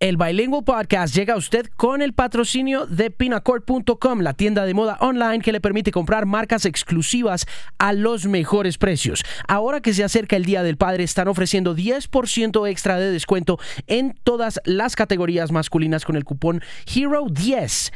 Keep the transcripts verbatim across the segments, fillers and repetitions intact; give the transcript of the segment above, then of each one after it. El Bilingual Podcast llega a usted con el patrocinio de Pinacort punto com, la tienda de moda online que le permite comprar marcas exclusivas a los mejores precios. Ahora que se acerca el Día del Padre, están ofreciendo diez por ciento extra de descuento en todas las categorías masculinas con el cupón Hero diez.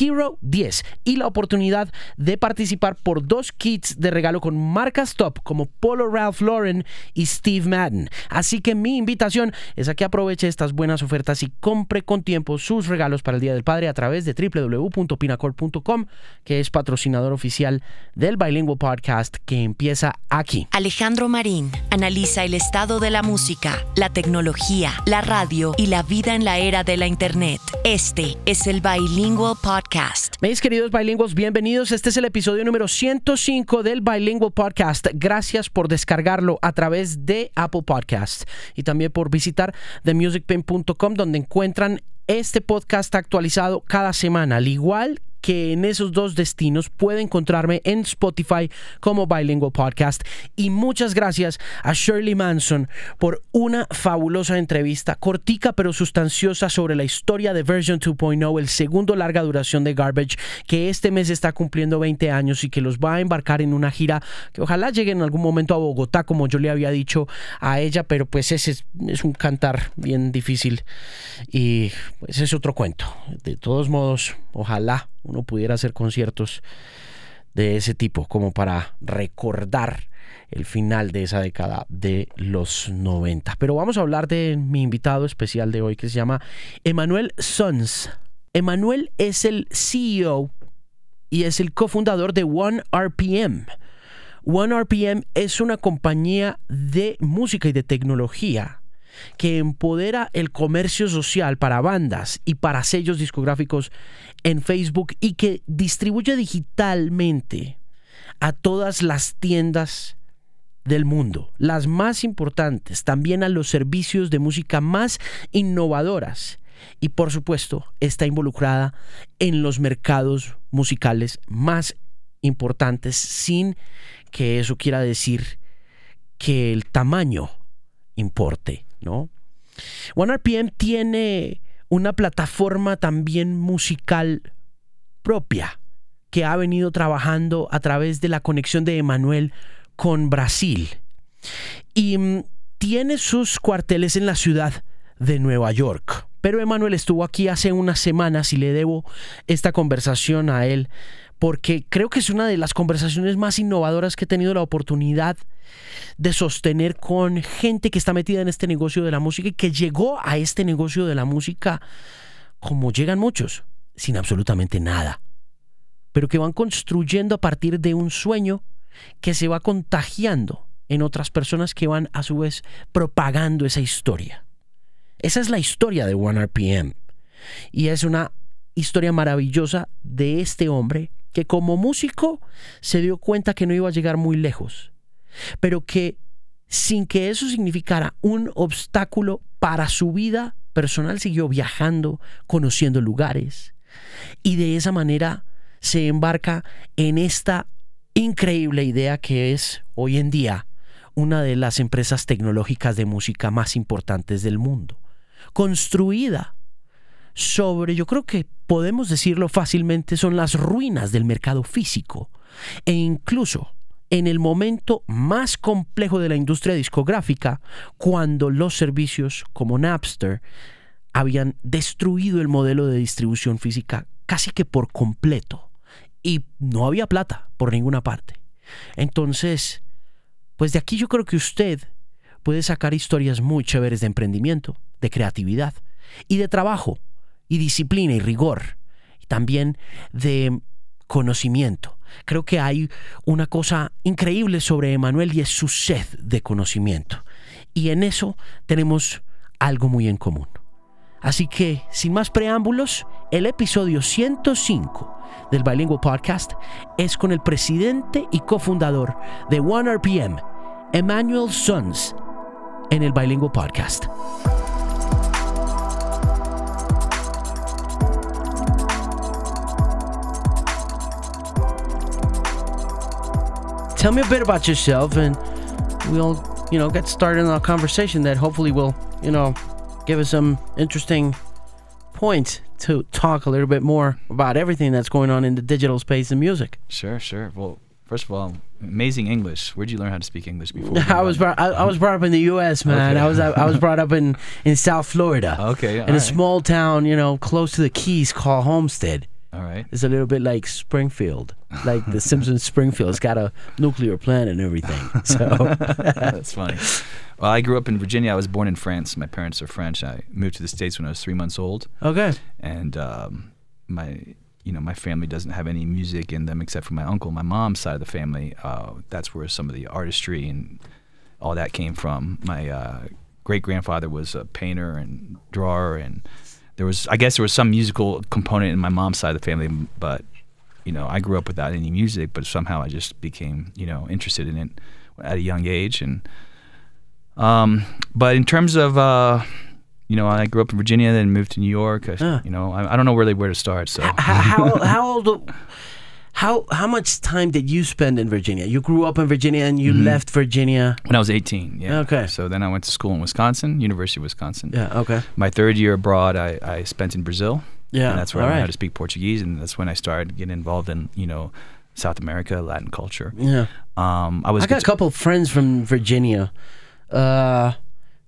Hero diez y la oportunidad de participar por dos kits de regalo con marcas top como Polo Ralph Lauren y Steve Madden. Así que mi invitación es a que aproveche estas buenas ofertas y compre con tiempo sus regalos para el Día del Padre a través de doble u doble u doble u punto pinacort punto com, que es patrocinador oficial del Bilingual Podcast, que empieza aquí. Alejandro Marín analiza el estado de la música, la tecnología, la radio y la vida en la era de la internet. Este es el Bilingual Podcast. Podcast. Mis queridos bilingües, bienvenidos. Este es el episodio número ciento cinco del Bilingual Podcast. Gracias por descargarlo a través de Apple Podcasts y también por visitar the music pen punto com, donde encuentran este podcast actualizado cada semana. Al igual que en esos dos destinos puede encontrarme en Spotify como Bilingual Podcast. Y muchas gracias a Shirley Manson por una fabulosa entrevista, cortica pero sustanciosa, sobre la historia de Version dos punto cero, el segundo larga duración de Garbage, que este mes está cumpliendo veinte años y que los va a embarcar en una gira que ojalá llegue en algún momento a Bogotá, como yo le había dicho a ella, pero pues ese es, es un cantar bien difícil y pues es otro cuento. De todos modos, ojalá uno pudiera hacer conciertos de ese tipo como para recordar el final de esa década de los noventa. Pero vamos a hablar de mi invitado especial de hoy, que se llama Emmanuel Sons. Emmanuel es el C E O y es el cofundador de OneRPM. OneRPM es una compañía de música y de tecnología que empodera el comercio social para bandas y para sellos discográficos en Facebook, y que distribuye digitalmente a todas las tiendas del mundo, las más importantes, también a los servicios de música más innovadoras, y por supuesto está involucrada en los mercados musicales más importantes, sin que eso quiera decir que el tamaño importe, ¿no? OneRPM tiene una plataforma también musical propia que ha venido trabajando a través de la conexión de Emmanuel con Brasil, y tiene sus cuarteles en la ciudad de Nueva York. Pero Emmanuel estuvo aquí hace unas semanas y le debo esta conversación a él, porque creo que es una de las conversaciones más innovadoras que he tenido la oportunidad de sostener con gente que está metida en este negocio de la música y que llegó a este negocio de la música, como llegan muchos, sin absolutamente nada, pero que van construyendo a partir de un sueño que se va contagiando en otras personas que van a su vez propagando esa historia. Esa es la historia de OneRPM, y es una historia maravillosa de este hombre que como músico se dio cuenta que no iba a llegar muy lejos, pero que sin que eso significara un obstáculo para su vida personal, siguió viajando, conociendo lugares, y de esa manera se embarca en esta increíble idea que es hoy en día una de las empresas tecnológicas de música más importantes del mundo, construida sobre, yo creo que podemos decirlo fácilmente, son las ruinas del mercado físico, e incluso en el momento más complejo de la industria discográfica, cuando los servicios como Napster habían destruido el modelo de distribución física casi que por completo y no había plata por ninguna parte. Entonces, pues de aquí yo creo que usted puede sacar historias muy chéveres de emprendimiento, de creatividad y de trabajo y disciplina y rigor, y también de conocimiento. Creo que hay una cosa increíble sobre Emmanuel, y es su sed de conocimiento, y en eso tenemos algo muy en común. Así que, sin más preámbulos, el episodio ciento cinco del Bilingual Podcast es con el presidente y cofundador de OneRPM, Emmanuel Sons, en el Bilingual Podcast. Tell me a bit about yourself, and we'll, you know, get started on a conversation that hopefully will, you know, give us some interesting points to talk a little bit more about everything that's going on in the digital space and music. Sure, sure. Well, first of all, amazing English. Where'd you learn how to speak English before? I was brought, I, I was brought up in the U S, man. Okay. I was I, I was brought up in, in South Florida. Okay, all in a right. small town, you know, close to the Keys called Homestead. All right. It's a little bit like Springfield, like the Simpsons Springfield. It's got a nuclear plant and everything. So that's funny. Well, I grew up in Virginia. I was born in France. My parents are French. I moved to the States when I was three months old. Okay. And um, my, you know, my family doesn't have any music in them except for my uncle, my mom's side of the family. Uh, that's where some of the artistry and all that came from. My uh, great grandfather was a painter and drawer, and there was, I guess, there was some musical component in my mom's side of the family, but you know, I grew up without any music. But somehow, I just became, you know, interested in it at a young age, and. Um, but in terms of, uh, you know, I grew up in Virginia, then moved to New York. I, uh. You know, I, I don't know really where to start. So, how, how, how old, how how much time did you spend in Virginia? You grew up in Virginia and you mm-hmm. left Virginia when I was eighteen. Yeah. Okay. So then I went to school in Wisconsin, University of Wisconsin. Yeah. Okay. My third year abroad, I, I spent in Brazil. Yeah. And that's where All I learned right. how to speak Portuguese, and that's when I started getting involved in, you know, South America, Latin culture. Yeah. Um, I was. I got a couple of friends from Virginia. Uh,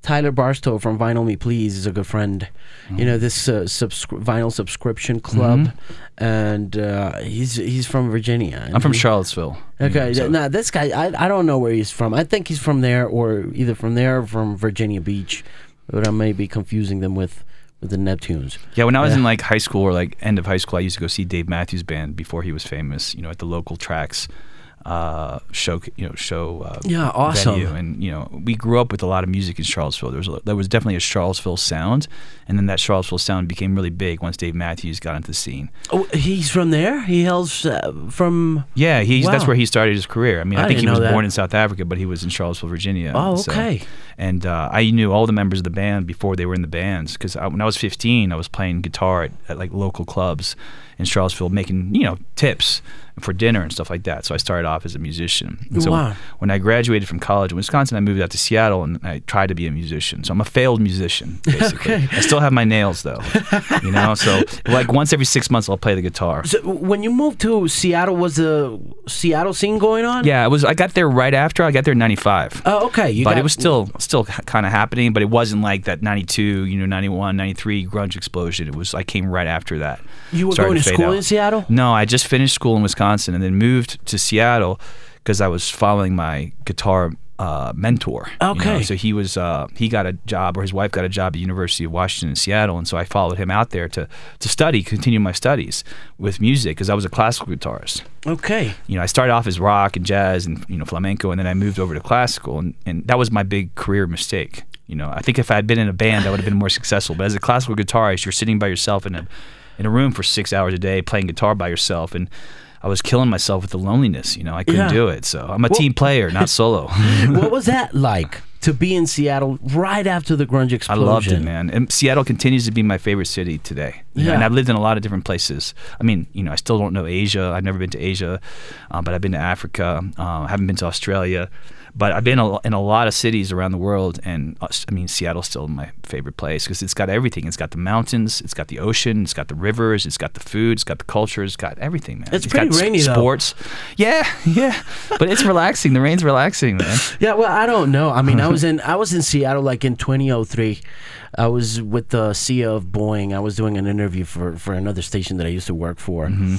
Tyler Barstow from Vinyl Me Please is a good friend. Mm-hmm. You know, this uh, subscri- vinyl subscription club, mm-hmm. and uh, he's he's from Virginia. I'm from he, Charlottesville. Okay, so. Now this guy, I I don't know where he's from. I think he's from there, or either from there or from Virginia Beach, but I may be confusing them with. With the Neptunes. Yeah, when I was yeah. in like high school or like end of high school, I used to go see Dave Matthews Band before he was famous. You know, at the local tracks uh, show, you know, show. Uh, yeah, awesome. Venue. And you know, we grew up with a lot of music in Charlottesville. There was a, there was definitely a Charlottesville sound, and then that Charlottesville sound became really big once Dave Matthews got into the scene. Oh, he's from there. He hails uh, from. Yeah, he's wow. that's where he started his career. I mean, I, I think he was that. born in South Africa, but he was in Charlottesville, Virginia. Oh, okay. So, and uh, I knew all the members of the band before they were in the bands, because when I was fifteen, I was playing guitar at, at like local clubs in Charlottesville, making, you know, tips for dinner and stuff like that. So I started off as a musician. And so wow. when I graduated from college in Wisconsin, I moved out to Seattle and I tried to be a musician. So I'm a failed musician, basically. Okay. I still have my nails though, you know. So like once every six months, I'll play the guitar. So when you moved to Seattle, was the Seattle scene going on? Yeah, it was. I got there right after. I got there in ninety-five. Oh, okay. You but got, it was still still kind of happening, but it wasn't like that ninety-two, you know, ninety-one, ninety-three grunge explosion. It was. I came right after that. You were Started going to school out. in Seattle? No, I just finished school in Wisconsin. And then moved to Seattle because I was following my guitar uh, mentor. Okay. You know? So he was uh, he got a job, or his wife got a job at the University of Washington in Seattle, and so I followed him out there to to study, continue my studies with music, because I was a classical guitarist. Okay. You know, I started off as rock and jazz and, you know, flamenco, and then I moved over to classical, and, and that was my big career mistake. You know, I think if I had been in a band, I would have been more successful. But as a classical guitarist, you're sitting by yourself in a in a room for six hours a day playing guitar by yourself, and I was killing myself with the loneliness, you know. I couldn't yeah. do it, so I'm a well, team player, not solo. What was that like to be in Seattle right after the grunge explosion? I loved it, man. And Seattle continues to be my favorite city today. Yeah. And I've lived in a lot of different places. I mean, you know, I still don't know Asia. I've never been to Asia, uh, but I've been to Africa. Uh, I haven't been to Australia. But I've been in a lot of cities around the world, and I mean, Seattle's still my favorite place because it's got everything. It's got the mountains, it's got the ocean, it's got the rivers, it's got the food, it's got the culture, it's got everything, man. It's, it's pretty got rainy, s- sports. though. Yeah, yeah, but it's relaxing. The rain's relaxing, man. Yeah, well, I don't know. I mean, I was in I was in Seattle like in twenty oh three. I was with the C E O of Boeing. I was doing an interview for, for another station that I used to work for, mm-hmm.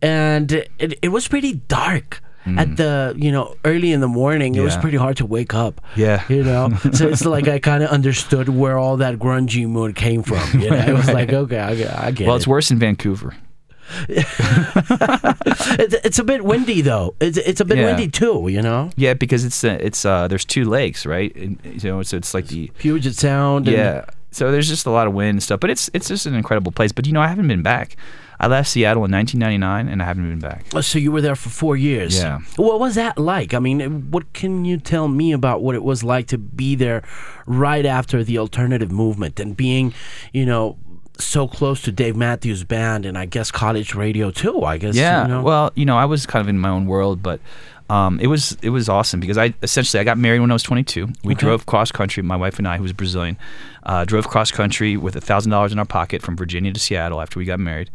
and it it was pretty dark. Mm. At the, you know, early in the morning, yeah. it was pretty hard to wake up. Yeah. You know? So it's like I kind of understood where all that grungy mood came from. You know? Right, it was right. like, okay, I get, I get well, it. Well, it's worse in Vancouver. it's, it's a bit windy, though. It's, it's a bit yeah. windy, too, you know? Yeah, because it's uh, it's uh, there's two lakes, right? And, you know, so it's like the... Puget Sound. Yeah. And, so there's just a lot of wind and stuff. But it's, it's just an incredible place. But, you know, I haven't been back. I left Seattle in nineteen ninety-nine, and I haven't been back. Oh, so you were there for four years. Yeah. What was that like? I mean, what can you tell me about what it was like to be there right after the alternative movement and being, you know, so close to Dave Matthews Band and I guess college radio too, I guess. Yeah, you know? Well, you know, I was kind of in my own world, but um, it was it was awesome because I essentially I got married when I was twenty-two. We okay. drove cross country, my wife and I, who was Brazilian, uh, drove cross country with one thousand dollars in our pocket from Virginia to Seattle after we got married.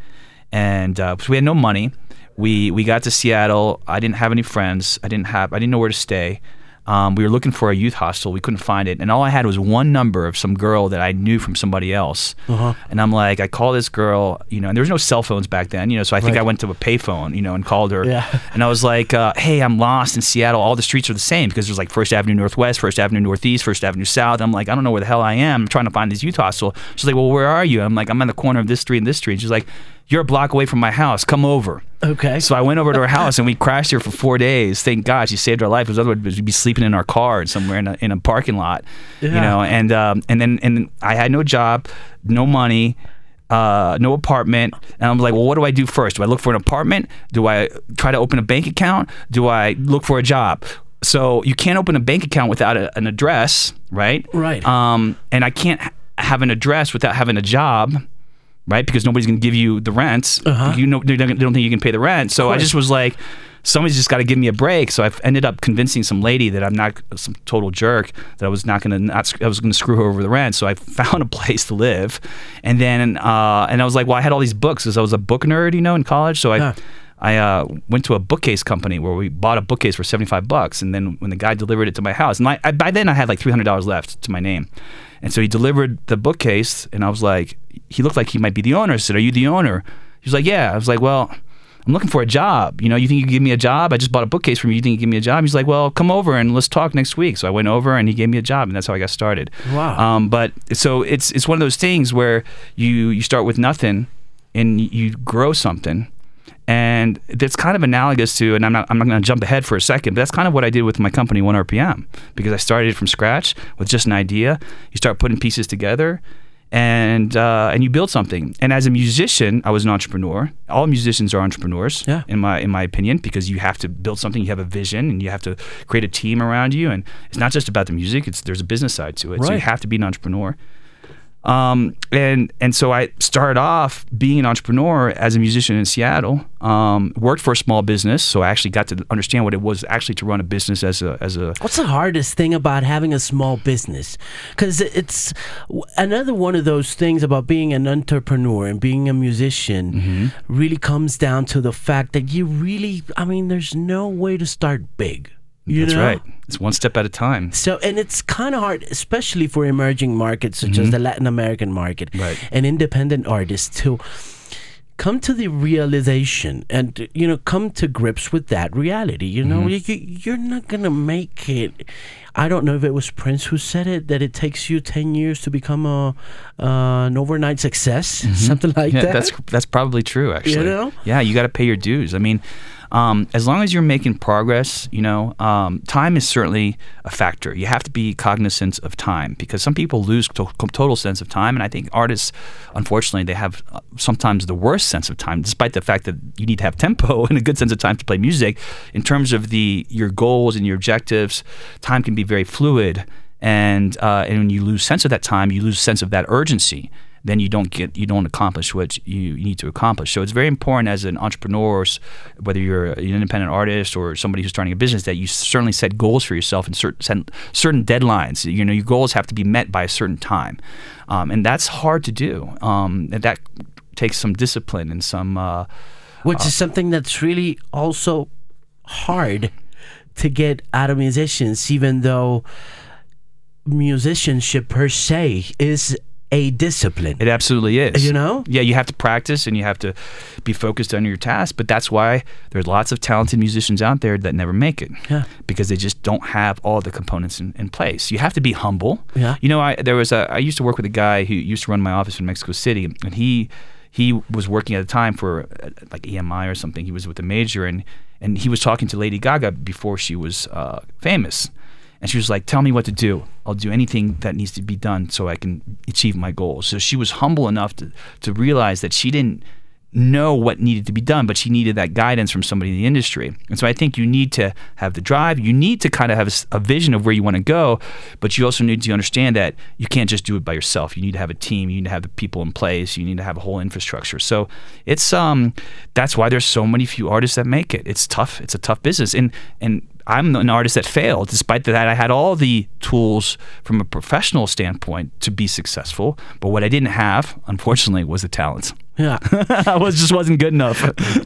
And uh, so we had no money. We we got to Seattle. I didn't have any friends. I didn't have I didn't know where to stay. Um, we were looking for a youth hostel. We couldn't find it. And all I had was one number of some girl that I knew from somebody else. Uh-huh. And I'm like, I call this girl, you know, and there was no cell phones back then, you know, so I think right. I went to a payphone, you know, and called her. Yeah. And I was like, uh, hey, I'm lost in Seattle. All the streets are the same because there's like First Avenue Northwest, First Avenue Northeast, First Avenue South. I'm like, I don't know where the hell I am. I'm trying to find this youth hostel. She's like, well, where are you? I'm like, I'm on the corner of this street and this street. And she's like, you're a block away from my house. Come over. Okay. So I went over to her house and we crashed here for four days. Thank God she saved our life. Because otherwise we'd be sleeping in our car somewhere in a, in a parking lot, yeah. you know. And um, and then and I had no job, no money, uh, no apartment. And I'm like, well, what do I do first? Do I look for an apartment? Do I try to open a bank account? Do I look for a job? So you can't open a bank account without a, an address, right? Right. Um, and I can't have an address without having a job. Right, because nobody's going to give you the rent. Uh-huh. You know, they don't think you can pay the rent. So I just was like, somebody's just got to give me a break. So I ended up convincing some lady that I'm not some total jerk, that I was not going to not I was going to screw her over the rent. So I found a place to live, and then uh, and I was like, well, I had all these books because I was a book nerd, you know, in college. So I. Yeah. I uh, went to a bookcase company where we bought a bookcase for seventy-five bucks, and then when the guy delivered it to my house, and I, I, by then I had like three hundred dollars left to my name, and so he delivered the bookcase, and I was like, he looked like he might be the owner. I said, are you the owner? He was like, yeah. I was like, well, I'm looking for a job. You know, you think you can give me a job? I just bought a bookcase from you. You think you can give me a job? He's like, well, come over and let's talk next week. So I went over and he gave me a job, and that's how I got started. Wow. Um, but so it's it's one of those things where you you start with nothing, and you grow something. And that's kind of analogous to, and I'm not I'm not going to jump ahead for a second, but that's kind of what I did with my company, one R P M, because I started from scratch with just an idea. You start putting pieces together, and uh, and you build something. And as a musician, I was an entrepreneur. All musicians are entrepreneurs, yeah. in my in my opinion, because you have to build something. You have a vision, and you have to create a team around you. And it's not just about the music. It's there's a business side to it, right. So you have to be an entrepreneur. Um, and, and so I started off being an entrepreneur as a musician in Seattle, um, worked for a small business. So I actually got to understand what it was actually to run a business as a, as a, what's the hardest thing about having a small business? 'Cause it's another one of those things about being an entrepreneur and being a musician, mm-hmm. really comes down to the fact that you really, I mean, there's no way to start big. You That's know? Right. It's one step at a time. So, and it's kind of hard, especially for emerging markets such mm-hmm. as the Latin American market, right. and independent artists to come to the realization and, you know, come to grips with that reality. You know, mm-hmm. you, you're not going to make it. I don't know if it was Prince who said it, that it takes you ten years to become a uh, an overnight success, mm-hmm. something like yeah, that. That's that's probably true, actually. You know? Yeah, you got to pay your dues. I mean, um, as long as you're making progress, you know, um, time is certainly a factor. You have to be cognizant of time because some people lose to- total sense of time, and I think artists, unfortunately, they have sometimes the worst sense of time, despite the fact that you need to have tempo and a good sense of time to play music. In terms of the your goals and your objectives, time can be very fluid, and uh, and when you lose sense of that time, you lose sense of that urgency. Then you don't get you don't accomplish what you need to accomplish. So it's very important as an entrepreneur, whether you're an independent artist or somebody who's starting a business, that you certainly set goals for yourself and certain certain deadlines. You know, your goals have to be met by a certain time, um, and that's hard to do. Um, and that takes some discipline and some, uh, which uh, is something that's really also hard to get out of musicians, even though musicianship per se is a discipline. It absolutely is. You know? Yeah, you have to practice and you have to be focused on your task, but that's why there's lots of talented musicians out there that never make it, yeah. because they just don't have all the components in, in place. You have to be humble. Yeah. You know, I there was a, I used to work with a guy who used to run my office in Mexico City, and he he was working at the time for like E M I or something. He was with a major, and and he was talking to Lady Gaga before she was uh, famous. And she was like, tell me what to do. I'll do anything that needs to be done so I can achieve my goals. So she was humble enough to, to realize that she didn't know what needed to be done, but she needed that guidance from somebody in the industry. And so I think you need to have the drive. You need to kind of have a, a vision of where you want to go, but you also need to understand that you can't just do it by yourself. You need to have a team. You need to have the people in place. You need to have a whole infrastructure. So it's um that's why there's so many few artists that make it. It's tough. It's a tough business. And and I'm an artist that failed. Despite that, I had all the tools from a professional standpoint to be successful. But what I didn't have, unfortunately, was the talent. Yeah, I was just wasn't good enough.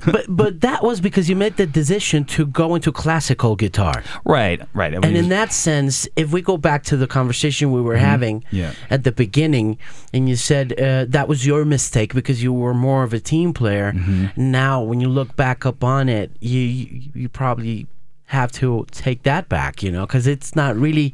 but but that was because you made the decision to go into classical guitar. Right, right. I mean, and in that sense, if we go back to the conversation we were mm-hmm. having yeah. at the beginning, and you said uh, that was your mistake because you were more of a team player. Mm-hmm. Now, when you look back up on it, you you, you probably have to take that back, you know, because it's not really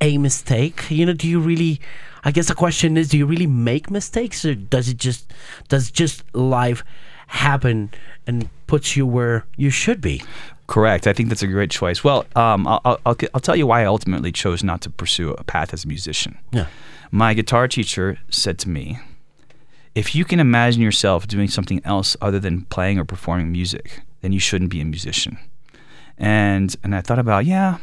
a mistake. You know, do you really, I guess the question is, do you really make mistakes, or does it just, does just life happen and puts you where you should be? Correct. I think that's a great choice. Well, um, I'll, I'll, I'll tell you why I ultimately chose not to pursue a path as a musician. Yeah. My guitar teacher said to me, if you can imagine yourself doing something else other than playing or performing music, then you shouldn't be a musician. And and I thought about, yeah,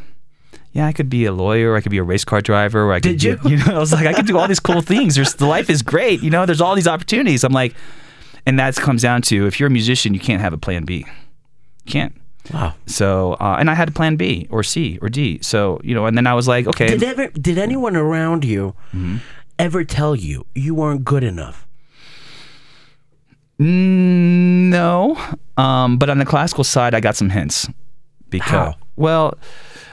yeah, I could be a lawyer, or I could be a race car driver, or I could Did you? you know, I was like, I could do all these cool things. There's the life is great, you know, there's all these opportunities. I'm like, and that comes down to, if you're a musician, you can't have a plan B. You can't. Wow. So, uh, and I had a plan B or C or D. So, you know, and then I was like, okay. Did ever did anyone around you mm-hmm. ever tell you you weren't good enough? Mm, no. Um, but on the classical side, I got some hints. Because, How? Well,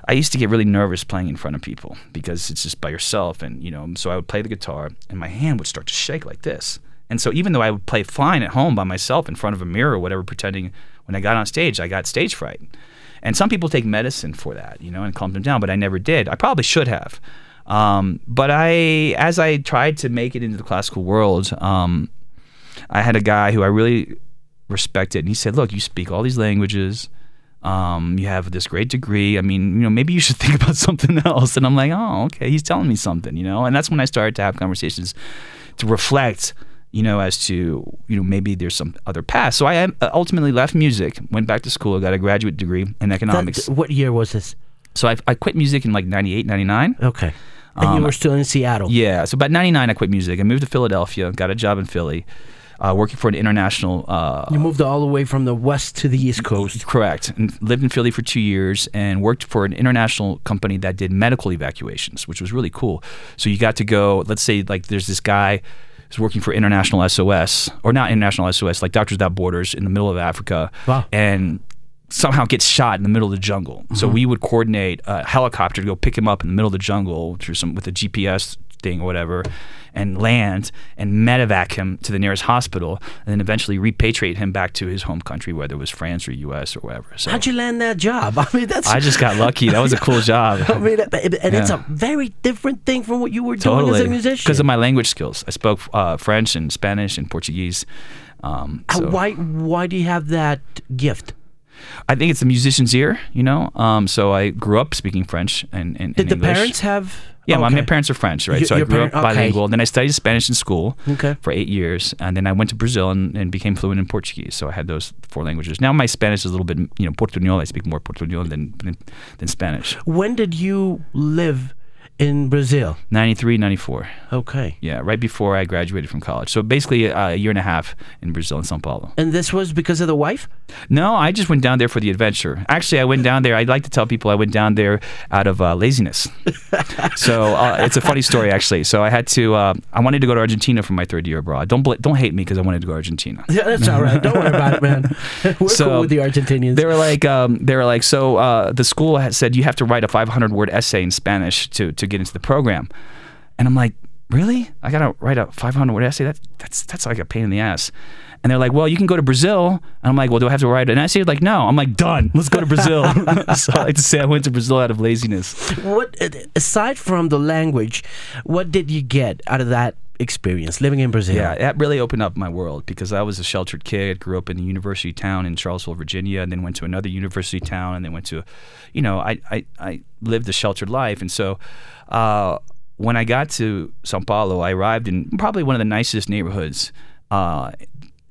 I used to get really nervous playing in front of people because it's just by yourself, and you know. So I would play the guitar, and my hand would start to shake like this. And so even though I would play fine at home by myself in front of a mirror or whatever, pretending, when I got on stage, I got stage fright. And some people take medicine for that, you know, and calm them down. But I never did. I probably should have. Um, but I, as I tried to make it into the classical world, um, I had a guy who I really respected, and he said, "Look, you speak all these languages." Um, you have this great degree. I mean, you know, maybe you should think about something else. And I'm like, oh, okay, he's telling me something, you know. And that's when I started to have conversations to reflect, you know, as to, you know, maybe there's some other path. So I ultimately left music, went back to school, got a graduate degree in economics. That, what year was this? So I, I quit music in like ninety-eight, ninety-nine. Okay. And um, you were still in Seattle. Yeah. So about ninety-nine, I quit music. I moved to Philadelphia, got a job in Philly. Uh, working for an international... Uh, you moved all the way from the West to the East Coast. Correct. And lived in Philly for two years and worked for an international company that did medical evacuations, which was really cool. So you got to go, let's say, like, there's this guy who's working for International S O S, or not International S O S, like Doctors Without Borders in the middle of Africa. Wow. And somehow gets shot in the middle of the jungle. Mm-hmm. So we would coordinate a helicopter to go pick him up in the middle of the jungle through some with a G P S thing or whatever, and land and medevac him to the nearest hospital, and then eventually repatriate him back to his home country, whether it was France or U S or wherever. So, how'd you land that job? I mean, that's I just got lucky. That was a cool job. I mean, and yeah. It's a very different thing from what you were totally. doing as a musician. Because of my language skills, I spoke uh, French and Spanish and Portuguese. Um, so. Why? Why do you have that gift? I think it's the musician's ear, you know. Um, so I grew up speaking French and, and, and Did English. Did the parents have? Yeah, okay. My parents are French, right? Your, so I grew parent, up bilingual. Okay. Then I studied Spanish in school okay. for eight years, and then I went to Brazil and, and became fluent in Portuguese. So I had those four languages. Now my Spanish is a little bit, you know, Portuñol. I speak more Portuñol than, than than Spanish. When did you live in Brazil? ninety-three, ninety-four. Okay. Yeah, right before I graduated from college. So basically uh, a year and a half in Brazil, in São Paulo. And this was because of the wife? No, I just went down there for the adventure. Actually, I went down there. I like to tell people I went down there out of uh, laziness. so uh, it's a funny story, actually. So I had to, uh, I wanted to go to Argentina for my third year abroad. Don't bl- don't hate me because I wanted to go to Argentina. Yeah, that's all right. Don't worry about it, man. We're so cool with the Argentinians. They were like, um, they were like, so uh, the school had said you have to write a five hundred word essay in Spanish to, to get into the program. And I'm like, really? I gotta write a five hundred word essay? That, that's that's like a pain in the ass. And they're like, well, you can go to Brazil. And I'm like, well, do I have to write an essay? They're like, no. I'm like, done. Let's go to Brazil. So I like to say I went to Brazil out of laziness. What, aside from the language, what did you get out of that experience living in Brazil? Yeah, that really opened up my world because I was a sheltered kid, grew up in a university town in Charlottesville, Virginia, and then went to another university town, and then went to, you know, I, I, I lived a sheltered life. And so uh, when I got to São Paulo, I arrived in probably one of the nicest neighborhoods uh,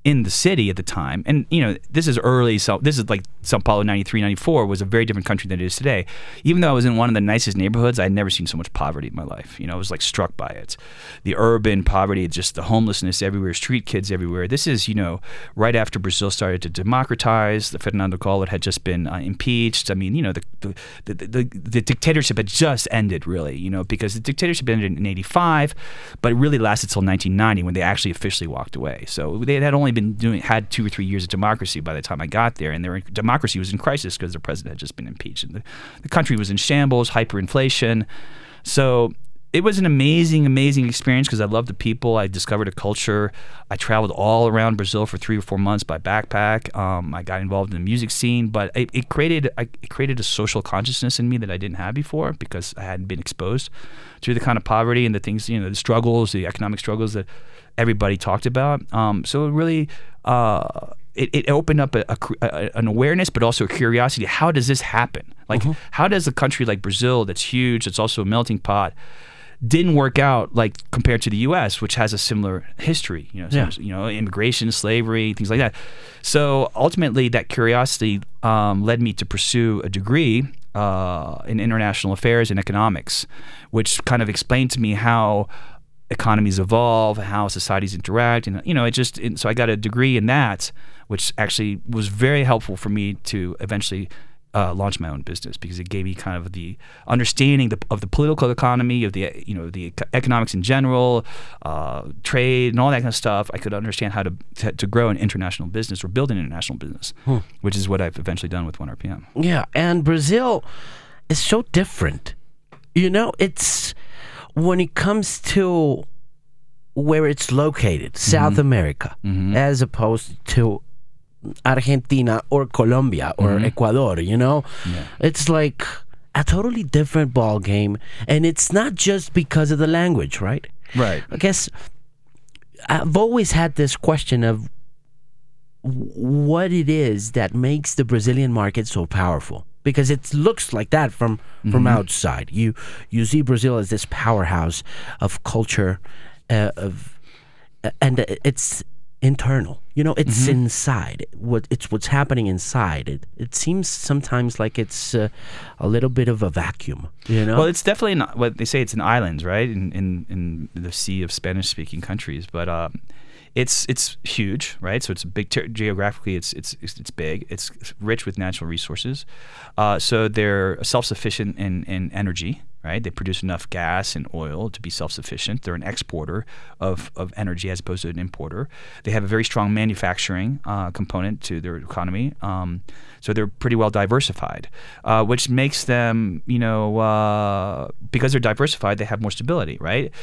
in the city at the time, and you know, this is early, so this is like Sao Paulo ninety-three, ninety-four was a very different country than it is today. Even though I was in one of the nicest neighborhoods, I had never seen so much poverty in my life. You know, I was like struck by it. The urban poverty, just the homelessness everywhere, street kids everywhere. This is, you know, right after Brazil started to democratize, the Fernando Collor had just been uh, impeached. I mean, you know, the the, the the the dictatorship had just ended, really, you know, because the dictatorship ended in eighty-five, but it really lasted till nineteen ninety when they actually officially walked away. So they had only been doing had two or three years of democracy by the time I got there, and their democracy was in crisis because their president had just been impeached, and the, the country was in shambles, hyperinflation. So it was an amazing, amazing experience because I loved the people. I discovered a culture. I traveled all around Brazil for three or four months by backpack. Um, I got involved in the music scene, but it, it created I, it created a social consciousness in me that I didn't have before because I hadn't been exposed to the kind of poverty and the things, you know, the struggles, the economic struggles that everybody talked about. Um, so it really, uh, it, it opened up a, a, a, an awareness, but also a curiosity. How does this happen? Like, mm-hmm. how does a country like Brazil, that's huge, that's also a melting pot, didn't work out like compared to the U S, which has a similar history, you know, yeah. you know, immigration, slavery, things like that. So ultimately, that curiosity um, led me to pursue a degree uh, in international affairs and economics, which kind of explained to me how economies evolve, how societies interact, and you know, it just it, so I got a degree in that, which actually was very helpful for me to eventually uh, launch my own business, because it gave me kind of the understanding the, of the political economy, of the you know the economics in general, uh, trade, and all that kind of stuff. I could understand how to to, to grow an international business or build an international business, hmm. which is what I've eventually done with one R P M. Yeah, and Brazil is so different. You know, it's. When it comes to where it's located, mm-hmm. South America, mm-hmm. as opposed to Argentina or Colombia or mm-hmm. Ecuador, you know, yeah. it's like a totally different ball game, and it's not just because of the language, right? Right. I guess I've always had this question of what it is that makes the Brazilian market so powerful. Because it looks like that from, from mm-hmm. outside. You you see Brazil as this powerhouse of culture, uh, of uh, and it's internal. You know, it's mm-hmm. inside. What it's what's happening inside. It it seems sometimes like it's uh, a little bit of a vacuum. You know. Well, it's definitely not what they say. It's an island, right? In in, in the sea of Spanish-speaking countries, but. Um, It's it's huge, right? So it's a big ter- geographically. It's it's it's big. It's rich with natural resources. Uh, so they're self-sufficient in, in energy, right? They produce enough gas and oil to be self-sufficient. They're an exporter of, of energy as opposed to an importer. They have a very strong manufacturing uh, component to their economy. Um, so they're pretty well diversified, uh, which makes them, you know, uh, because they're diversified, they have more stability, right?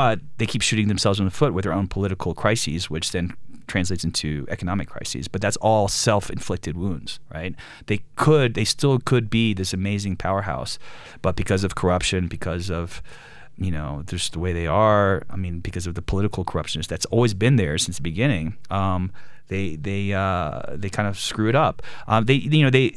But they keep shooting themselves in the foot with their own political crises, which then translates into economic crises. But that's all self-inflicted wounds, right? They could, they still could be this amazing powerhouse, but because of corruption, because of, you know, just the way they are, I mean, because of the political corruption that's always been there since the beginning, um, they they uh, they kind of screw it up. Um, they you know they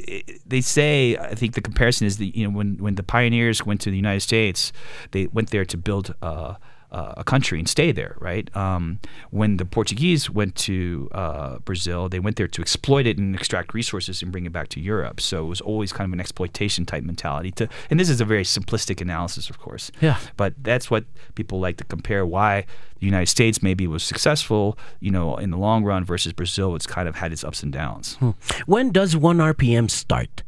they say I think the comparison is that you know when when the pioneers went to the United States, they went there to build uh, uh, a country and stay there, right? Um, when the Portuguese went to uh, Brazil, they went there to exploit it and extract resources and bring it back to Europe. So it was always kind of an exploitation type mentality. To and this is a very simplistic analysis, of course. Yeah. But that's what people like to compare. Why? The United States maybe was successful, you know, in the long run versus Brazil, it's kind of had its ups and downs. Hmm. When does one R P M start?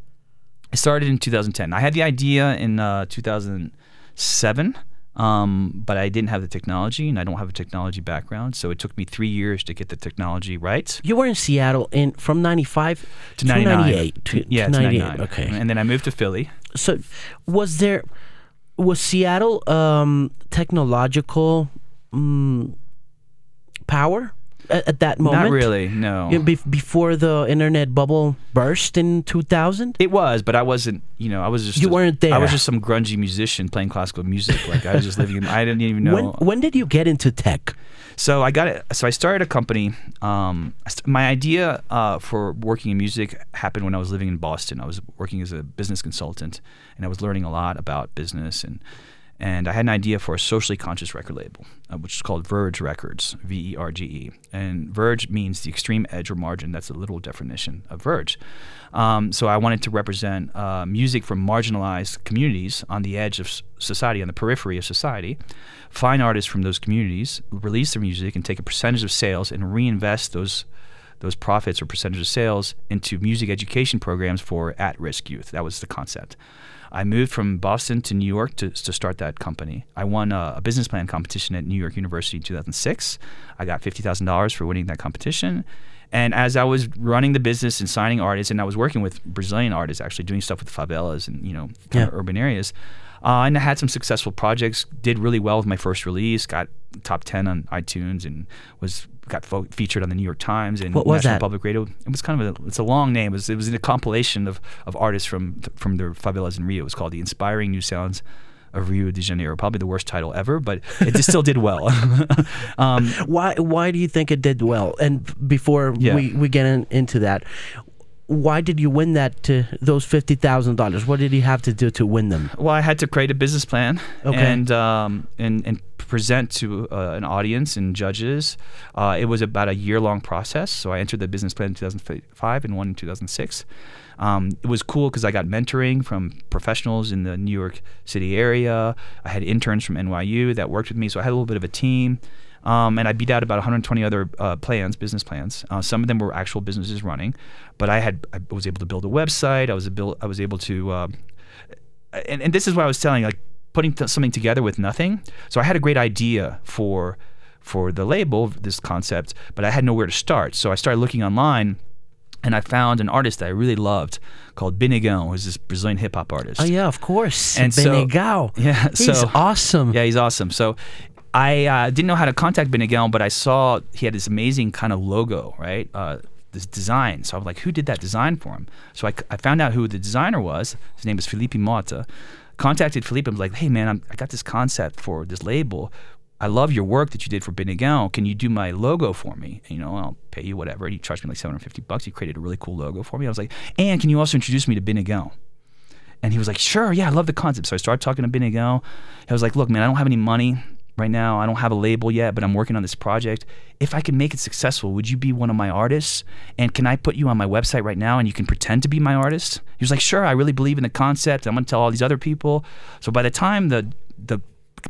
It started in two thousand ten. I had the idea in uh, two thousand seven, um, but I didn't have the technology, and I don't have a technology background, so it took me three years to get the technology right. You were in Seattle in from ninety-five to ninety-eight. To, yeah, to ninety-eight. Okay. And then I moved to Philly. So was there, was Seattle um, technological... Mm, power at, at that moment? Not really, no. You know, be- before the internet bubble burst in two thousand? It was, but I wasn't, you know, I was just... You a, weren't there. I was just some grungy musician playing classical music. Like, I was just living in... I didn't even know... When, when did you get into tech? So I got it. So I started a company. Um, my idea uh, for working in music happened when I was living in Boston. I was working as a business consultant, and I was learning a lot about business and And I had an idea for a socially conscious record label, uh, which is called Verge Records, V E R G E. And Verge means the extreme edge or margin. That's a literal definition of Verge. Um, so I wanted to represent uh, music from marginalized communities on the edge of society, on the periphery of society, find artists from those communities, release their music, and take a percentage of sales and reinvest those those profits or percentage of sales into music education programs for at-risk youth. That was the concept. I moved from Boston to New York to, to start that company. I won a, a business plan competition at New York University in two thousand six. I got fifty thousand dollars for winning that competition. And as I was running the business and signing artists, and I was working with Brazilian artists, actually doing stuff with favelas and, you know, kind yeah. of urban areas. Uh, and I had some successful projects, did really well with my first release, got top ten on iTunes, and was got fo- featured on the New York Times and what was National that? Public Radio. It was kind of a, it's a long name. It was, it was a compilation of, of artists from from the favelas in Rio. It was called The Inspiring New Sounds of Rio de Janeiro. Probably the worst title ever, but it just still did well. um, why Why do you think it did well? And before yeah. we, we get in, into that, why did you win that to those fifty thousand dollars? What did you have to do to win them? Well, I had to create a business plan okay. and, um, and and present to uh, an audience and judges. Uh, it was about a year-long process. So I entered the business plan in two thousand five and won in two thousand six. Um, it was cool because I got mentoring from professionals in the New York City area. I had interns from N Y U that worked with me, so I had a little bit of a team. Um, and I beat out about one hundred twenty other uh, plans, business plans. Uh, some of them were actual businesses running, but I had I was able to build a website. I was able I was able to, uh, and and this is what I was telling, like putting th- something together with nothing. So I had a great idea for for the label, this concept, but I had nowhere to start. So I started looking online. And I found an artist that I really loved called Benegão, who's this Brazilian hip hop artist. Oh yeah, of course. And Benegão. So, yeah, so, he's awesome. Yeah, he's awesome. So I uh, didn't know how to contact Benegão, but I saw he had this amazing kind of logo, right? Uh, this design. So I was like, who did that design for him? So I, I found out who the designer was. His name was Felipe Mota. Contacted Felipe and was like, hey man, I'm, I got this concept for this label. I love your work that you did for Benegão. Can you do my logo for me? And, you know, I'll pay you whatever. And he charged me like seven hundred fifty bucks. He created a really cool logo for me. I was like, and can you also introduce me to Benegão? And he was like, sure, yeah, I love the concept. So I started talking to Benegão. I was like, look, man, I don't have any money right now. I don't have a label yet, but I'm working on this project. If I can make it successful, would you be one of my artists? And can I put you on my website right now and you can pretend to be my artist? He was like, sure, I really believe in the concept. I'm going to tell all these other people. So by the time the the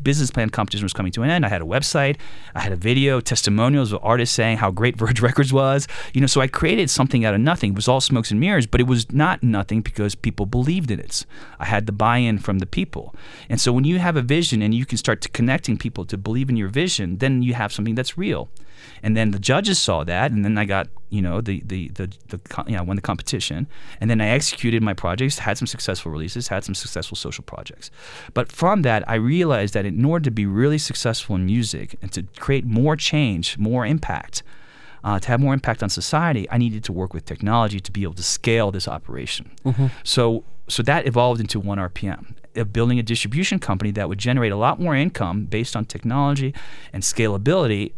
business plan competition was coming to an end, I had a website, I had a video, testimonials of artists saying how great Verge Records was, you know, so I created something out of nothing. It was all smokes and mirrors, but it was not nothing because people believed in it. I had the buy-in from the people. And so when you have a vision and you can start to connecting people to believe in your vision, then you have something that's real. And then the judges saw that, and then I got, you know, the the the, the you know, won the competition, and then I executed my projects, had some successful releases, had some successful social projects. But from that, I realized that in order to be really successful in music and to create more change, more impact, uh, to have more impact on society, I needed to work with technology to be able to scale this operation. Mm-hmm. So, so that evolved into one R P M. Of building a distribution company that would generate a lot more income based on technology and scalability,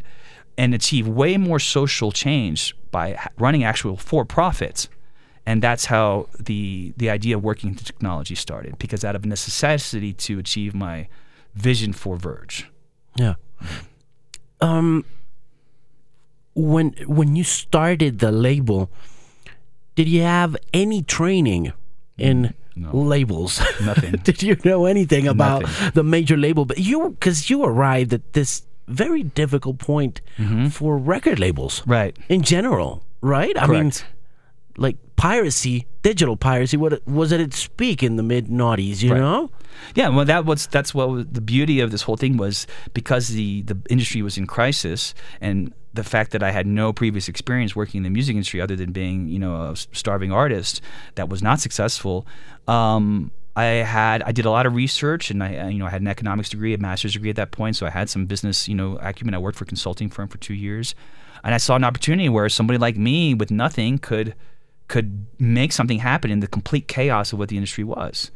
and achieve way more social change by running actual for-profits. And that's how the the idea of working into technology started, because out of necessity to achieve my vision for Verge. Yeah. Um. When when you started the label, did you have any training in no. labels? Nothing. Did you know anything about Nothing. the major label? But you, because you arrived at this very difficult point mm-hmm. for record labels, right? In general, right? Correct. I mean, like piracy, digital piracy, what was at its peak in the mid noughties, you right. know? Yeah, well, that was that's what was, the beauty of this whole thing was, because the the industry was in crisis, and the fact that I had no previous experience working in the music industry other than being, you know, a starving artist that was not successful. Um, I had I did a lot of research, and I you know I had an economics degree, a master's degree at that point, so I had some business you know acumen. I worked for a consulting firm for two years, and I saw an opportunity where somebody like me with nothing could could make something happen in the complete chaos of what the industry was.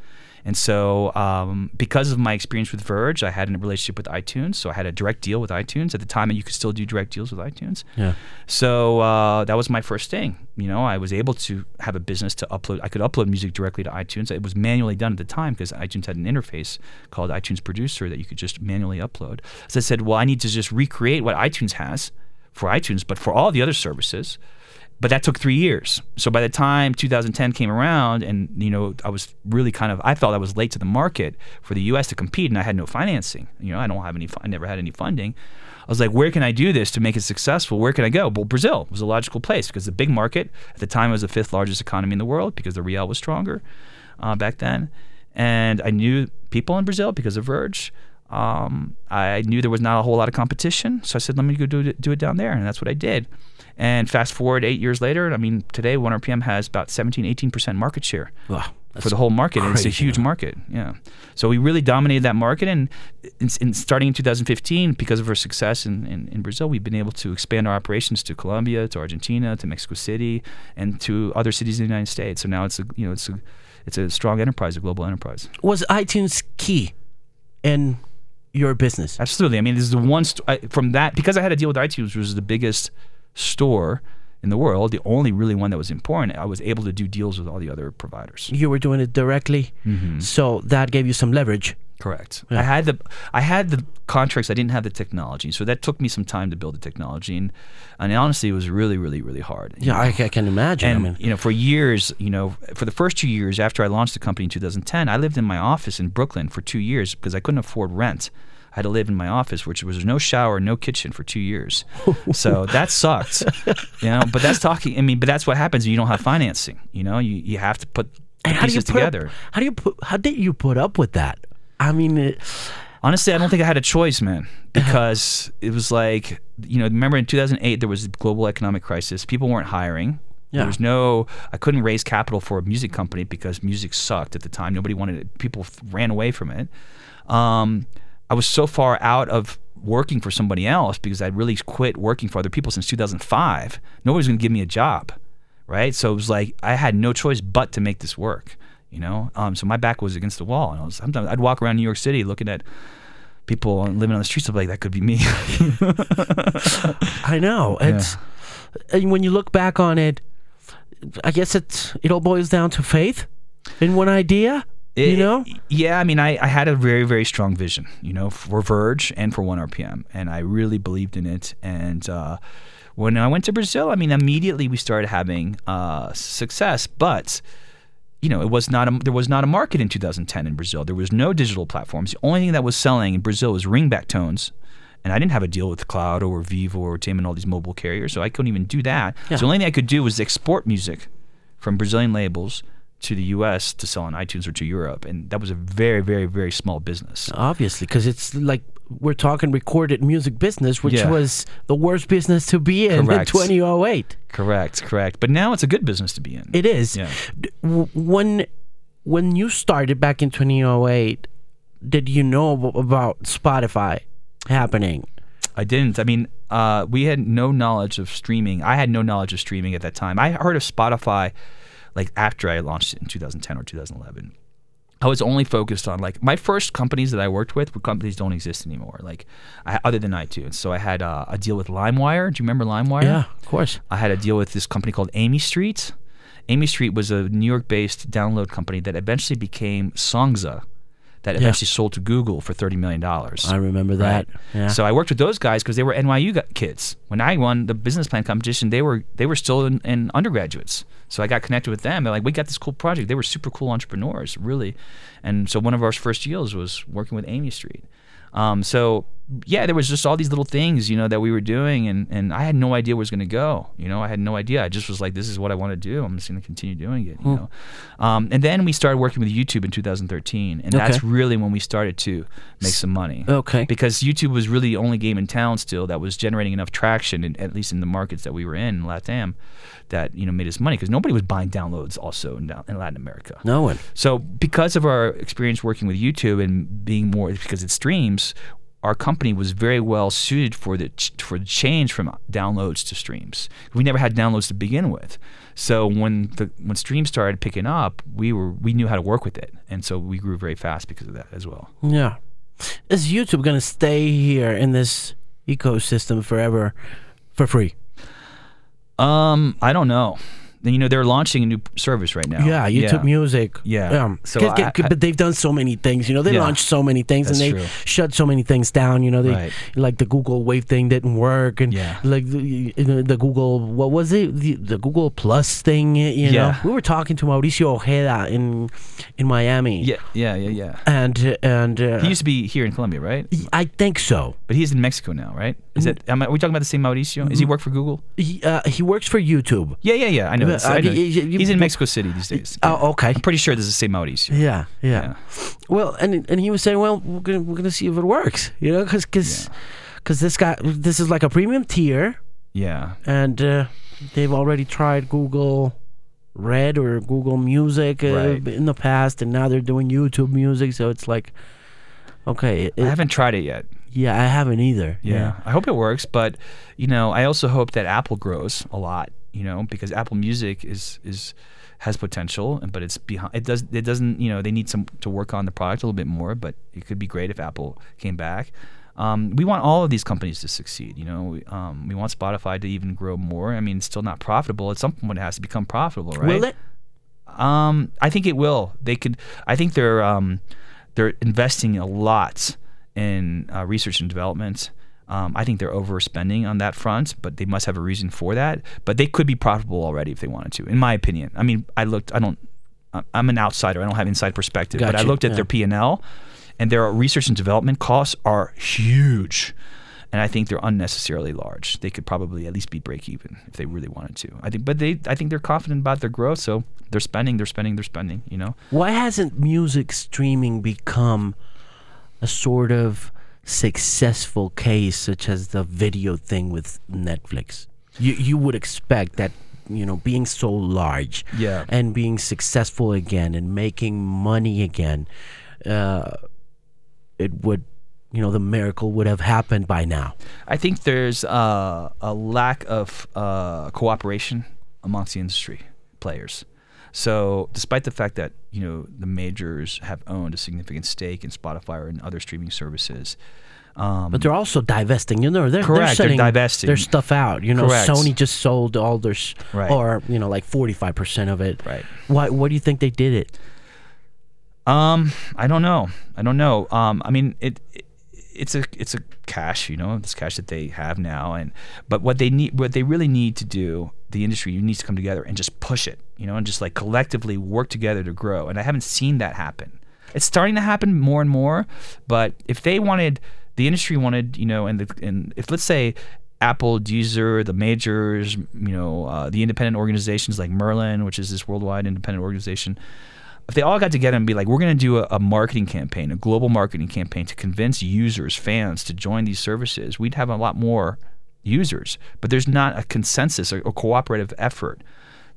And so um, because of my experience with Verge, I had a relationship with iTunes. So I had a direct deal with iTunes. At the time, you could still do direct deals with iTunes. Yeah. So uh, that was my first thing. You know, I was able to have a business to upload. I could upload music directly to iTunes. It was manually done at the time because iTunes had an interface called iTunes Producer that you could just manually upload. So I said, well, I need to just recreate what iTunes has for iTunes, but for all the other services. But that took three years. So by the time two thousand ten came around, and you know, I was really kind of, I felt I was late to the market for the U S to compete, and I had no financing. You know, I don't have any, I never had any funding. I was like, where can I do this to make it successful? Where can I go? Well, Brazil was a logical place because the big market at the time was the fifth largest economy in the world because the real was stronger uh, back then, and I knew people in Brazil because of Verge. Um, I knew there was not a whole lot of competition, so I said, let me go do it, do it down there, and that's what I did. And fast forward eight years later, I mean, today one R P M has about seventeen, eighteen percent market share wow, for the whole market. And it's a huge market. Yeah. So we really dominated that market. And in, in starting in two thousand fifteen, because of our success in, in, in Brazil, we've been able to expand our operations to Colombia, to Argentina, to Mexico City, and to other cities in the United States. So now it's a, you know, it's a, it's a strong enterprise, a global enterprise. Was iTunes key in your business? Absolutely. I mean, this is the one st- I, from that, because I had a deal with iTunes, which was the biggest store in the world, the only really one that was important, I was able to do deals with all the other providers. You were doing it directly, mm-hmm. so that gave you some leverage. Correct. Yeah. I had the I had the contracts, I didn't have the technology, so that took me some time to build the technology, and, and honestly, it was really, really, really hard. Yeah, I, I can imagine. And, I mean, you know, for years, you know, for the first two years after I launched the company in two thousand ten, I lived in my office in Brooklyn for two years because I couldn't afford rent. I had to live in my office, which was no shower, no kitchen for two years. So that sucked, you know. But that's talking. I mean, but that's what happens when you don't have financing. You know, you, you have to put the pieces together. Up, how do you put, how did you put up with that? I mean, it, honestly, I don't think I had a choice, man, because it was like, you know, remember in two thousand eight there was a global economic crisis. People weren't hiring. Yeah. There was no, I couldn't raise capital for a music company because music sucked at the time. Nobody wanted it. People ran away from it. Um, I was so far out of working for somebody else because I'd really quit working for other people since two thousand five. Nobody's going to give me a job, right? So it was like I had no choice but to make this work, you know? Um, so my back was against the wall. And I was, sometimes I'd walk around New York City looking at people living on the streets. I'd be like, that could be me. I know. It's, yeah. When you look back on it, I guess it's, it all boils down to faith in one idea. It, you know? Yeah, I mean, I, I had a very, very strong vision, you know, for Verge and for one R P M, and I really believed in it. And uh, when I went to Brazil, I mean, immediately we started having uh, success, but, you know, it was not a, there was not a market in two thousand ten in Brazil. There was no digital platforms. The only thing that was selling in Brazil was ringback tones, and I didn't have a deal with Claro or Vivo or TIM and all these mobile carriers, so I couldn't even do that. Yeah. So the only thing I could do was export music from Brazilian labels to the U S to sell on iTunes or to Europe, and that was a very, very, very small business. Obviously, because it's like we're talking recorded music business, which yeah. was the worst business to be in correct. in twenty oh eight. Correct, correct. But now it's a good business to be in. It is. Yeah. When when you started back in twenty oh eight, did you know about Spotify happening? I didn't. I mean, uh, we had no knowledge of streaming. I had no knowledge of streaming at that time. I heard of Spotify like after I launched it in two thousand ten or two thousand eleven. I was only focused on, like, my first companies that I worked with were companies don't exist anymore, like I, other than iTunes. So I had uh, a deal with LimeWire. Do you remember LimeWire? Yeah, of course. I had a deal with this company called Amy Street. Amy Street was a New York-based download company that eventually became Songza, that eventually yeah. sold to Google for thirty million dollars. I remember that. Right? Yeah. So I worked with those guys because they were N Y U kids. When I won the business plan competition, they were they were still in, in undergraduates. So I got connected with them. They're like, we got this cool project. They were super cool entrepreneurs, really. And so one of our first deals was working with Amy Street. Um, so yeah, there was just all these little things, you know, that we were doing, and, and I had no idea where it was going to go. You know, I had no idea. I just was like, this is what I want to do. I'm just going to continue doing it, you hmm. know. Um, and then we started working with YouTube in two thousand thirteen, and okay. that's really when we started to make some money. Okay. Because YouTube was really the only game in town still that was generating enough traction, in, at least in the markets that we were in, in LATAM, that, you know, made us money, because nobody was buying downloads also in, in Latin America. No one. So because of our experience working with YouTube and being more, because it streams, our company was very well suited for the ch- for the change from downloads to streams. We never had downloads to begin with, so when the when streams started picking up, we were we knew how to work with it, and so we grew very fast because of that as well. Yeah, is YouTube going to stay here in this ecosystem forever for free? Um, I don't know. You know, they're launching a new service right now. Yeah, YouTube yeah. Music. Yeah. Um, so cause, I, cause, I, but they've done so many things. You know, they yeah, launched so many things and they true. shut so many things down. You know, they right. like the Google Wave thing didn't work, and yeah. like the, the Google, what was it? The, the Google Plus thing. You yeah. know, we were talking to Mauricio Ojeda in in Miami. Yeah, yeah, yeah, yeah. And and uh, he used to be here in Colombia, right? I think so. But he's in Mexico now, right? Is it? Am I, are we talking about the same Mauricio? Does he work for Google? He uh, he works for YouTube. Yeah, yeah, yeah. I know. So uh, he's in Mexico City these days. Oh, yeah. Okay. I'm pretty sure this is the same Mauricio. Yeah, yeah, yeah. Well, and and he was saying, well, we're gonna we're gonna see if it works, you know, because because yeah. this guy, this is like a premium tier. Yeah. And uh, they've already tried Google Red or Google Music uh, right. in the past, and now they're doing YouTube Music. So it's like, okay. It, I haven't tried it yet. Yeah, I haven't either. Yeah. yeah, I hope it works, but you know, I also hope that Apple grows a lot. You know, because Apple Music is is has potential, and but it's behind. It does. It doesn't. You know, they need some to work on the product a little bit more. But it could be great if Apple came back. Um, we want all of these companies to succeed. You know, we, um, we want Spotify to even grow more. I mean, it's still not profitable. At some point, it has to become profitable, right? Will it? Um, I think it will. They could. I think they're um, they're investing a lot in uh, research and development. Um, I think they're overspending on that front, but they must have a reason for that. But they could be profitable already if they wanted to, in my opinion. I mean, I looked. I don't. I'm an outsider. I don't have inside perspective. Gotcha. But I looked at yeah. their P and L, and their research and development costs are huge, and I think they're unnecessarily large. They could probably at least be break even if they really wanted to. I think, but they. I think they're confident about their growth, so they're spending. They're spending. They're spending. You know. Why hasn't music streaming become a sort of successful case such as the video thing with Netflix? You you would expect that, you know, being so large yeah. and being successful again and making money again, uh, it would, you know, the miracle would have happened by now. I think there's uh, a lack of uh, cooperation amongst the industry players. So despite the fact that, you know, the majors have owned a significant stake in Spotify or in other streaming services. Um, but they're also divesting, you know, they're, correct, they're, they're divesting their stuff out. You know, correct. Sony just sold all their, sh- right. or, you know, like forty-five percent of it. Right. Why, why do you think they did it? Um, I don't know. I don't know. Um, I mean, it, it it's a, it's a cash, you know, this cash that they have now. And, but what they need, what they really need to do, the industry needs to come together and just push it, you know, and just like collectively work together to grow. And I haven't seen that happen. It's starting to happen more and more, but if they wanted, the industry wanted, you know, and the, and if let's say Apple, Deezer, the majors, you know, uh, the independent organizations like Merlin, which is this worldwide independent organization, if they all got together and be like, we're going to do a, a marketing campaign, a global marketing campaign to convince users, fans to join these services, we'd have a lot more users. But there's not a consensus or a cooperative effort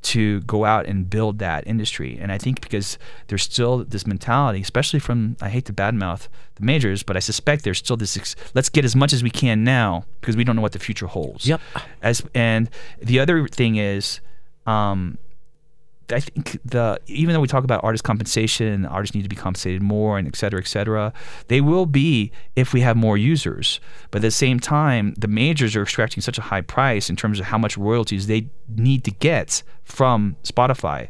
to go out and build that industry. And I think because there's still this mentality, especially from, I hate to badmouth the majors, but I suspect there's still this, ex- let's get as much as we can now because we don't know what the future holds. Yep. As And the other thing is, um, I think the even though we talk about artist compensation and artists need to be compensated more and et cetera, et cetera, they will be if we have more users. But at the same time, the majors are extracting such a high price in terms of how much royalties they need to get from Spotify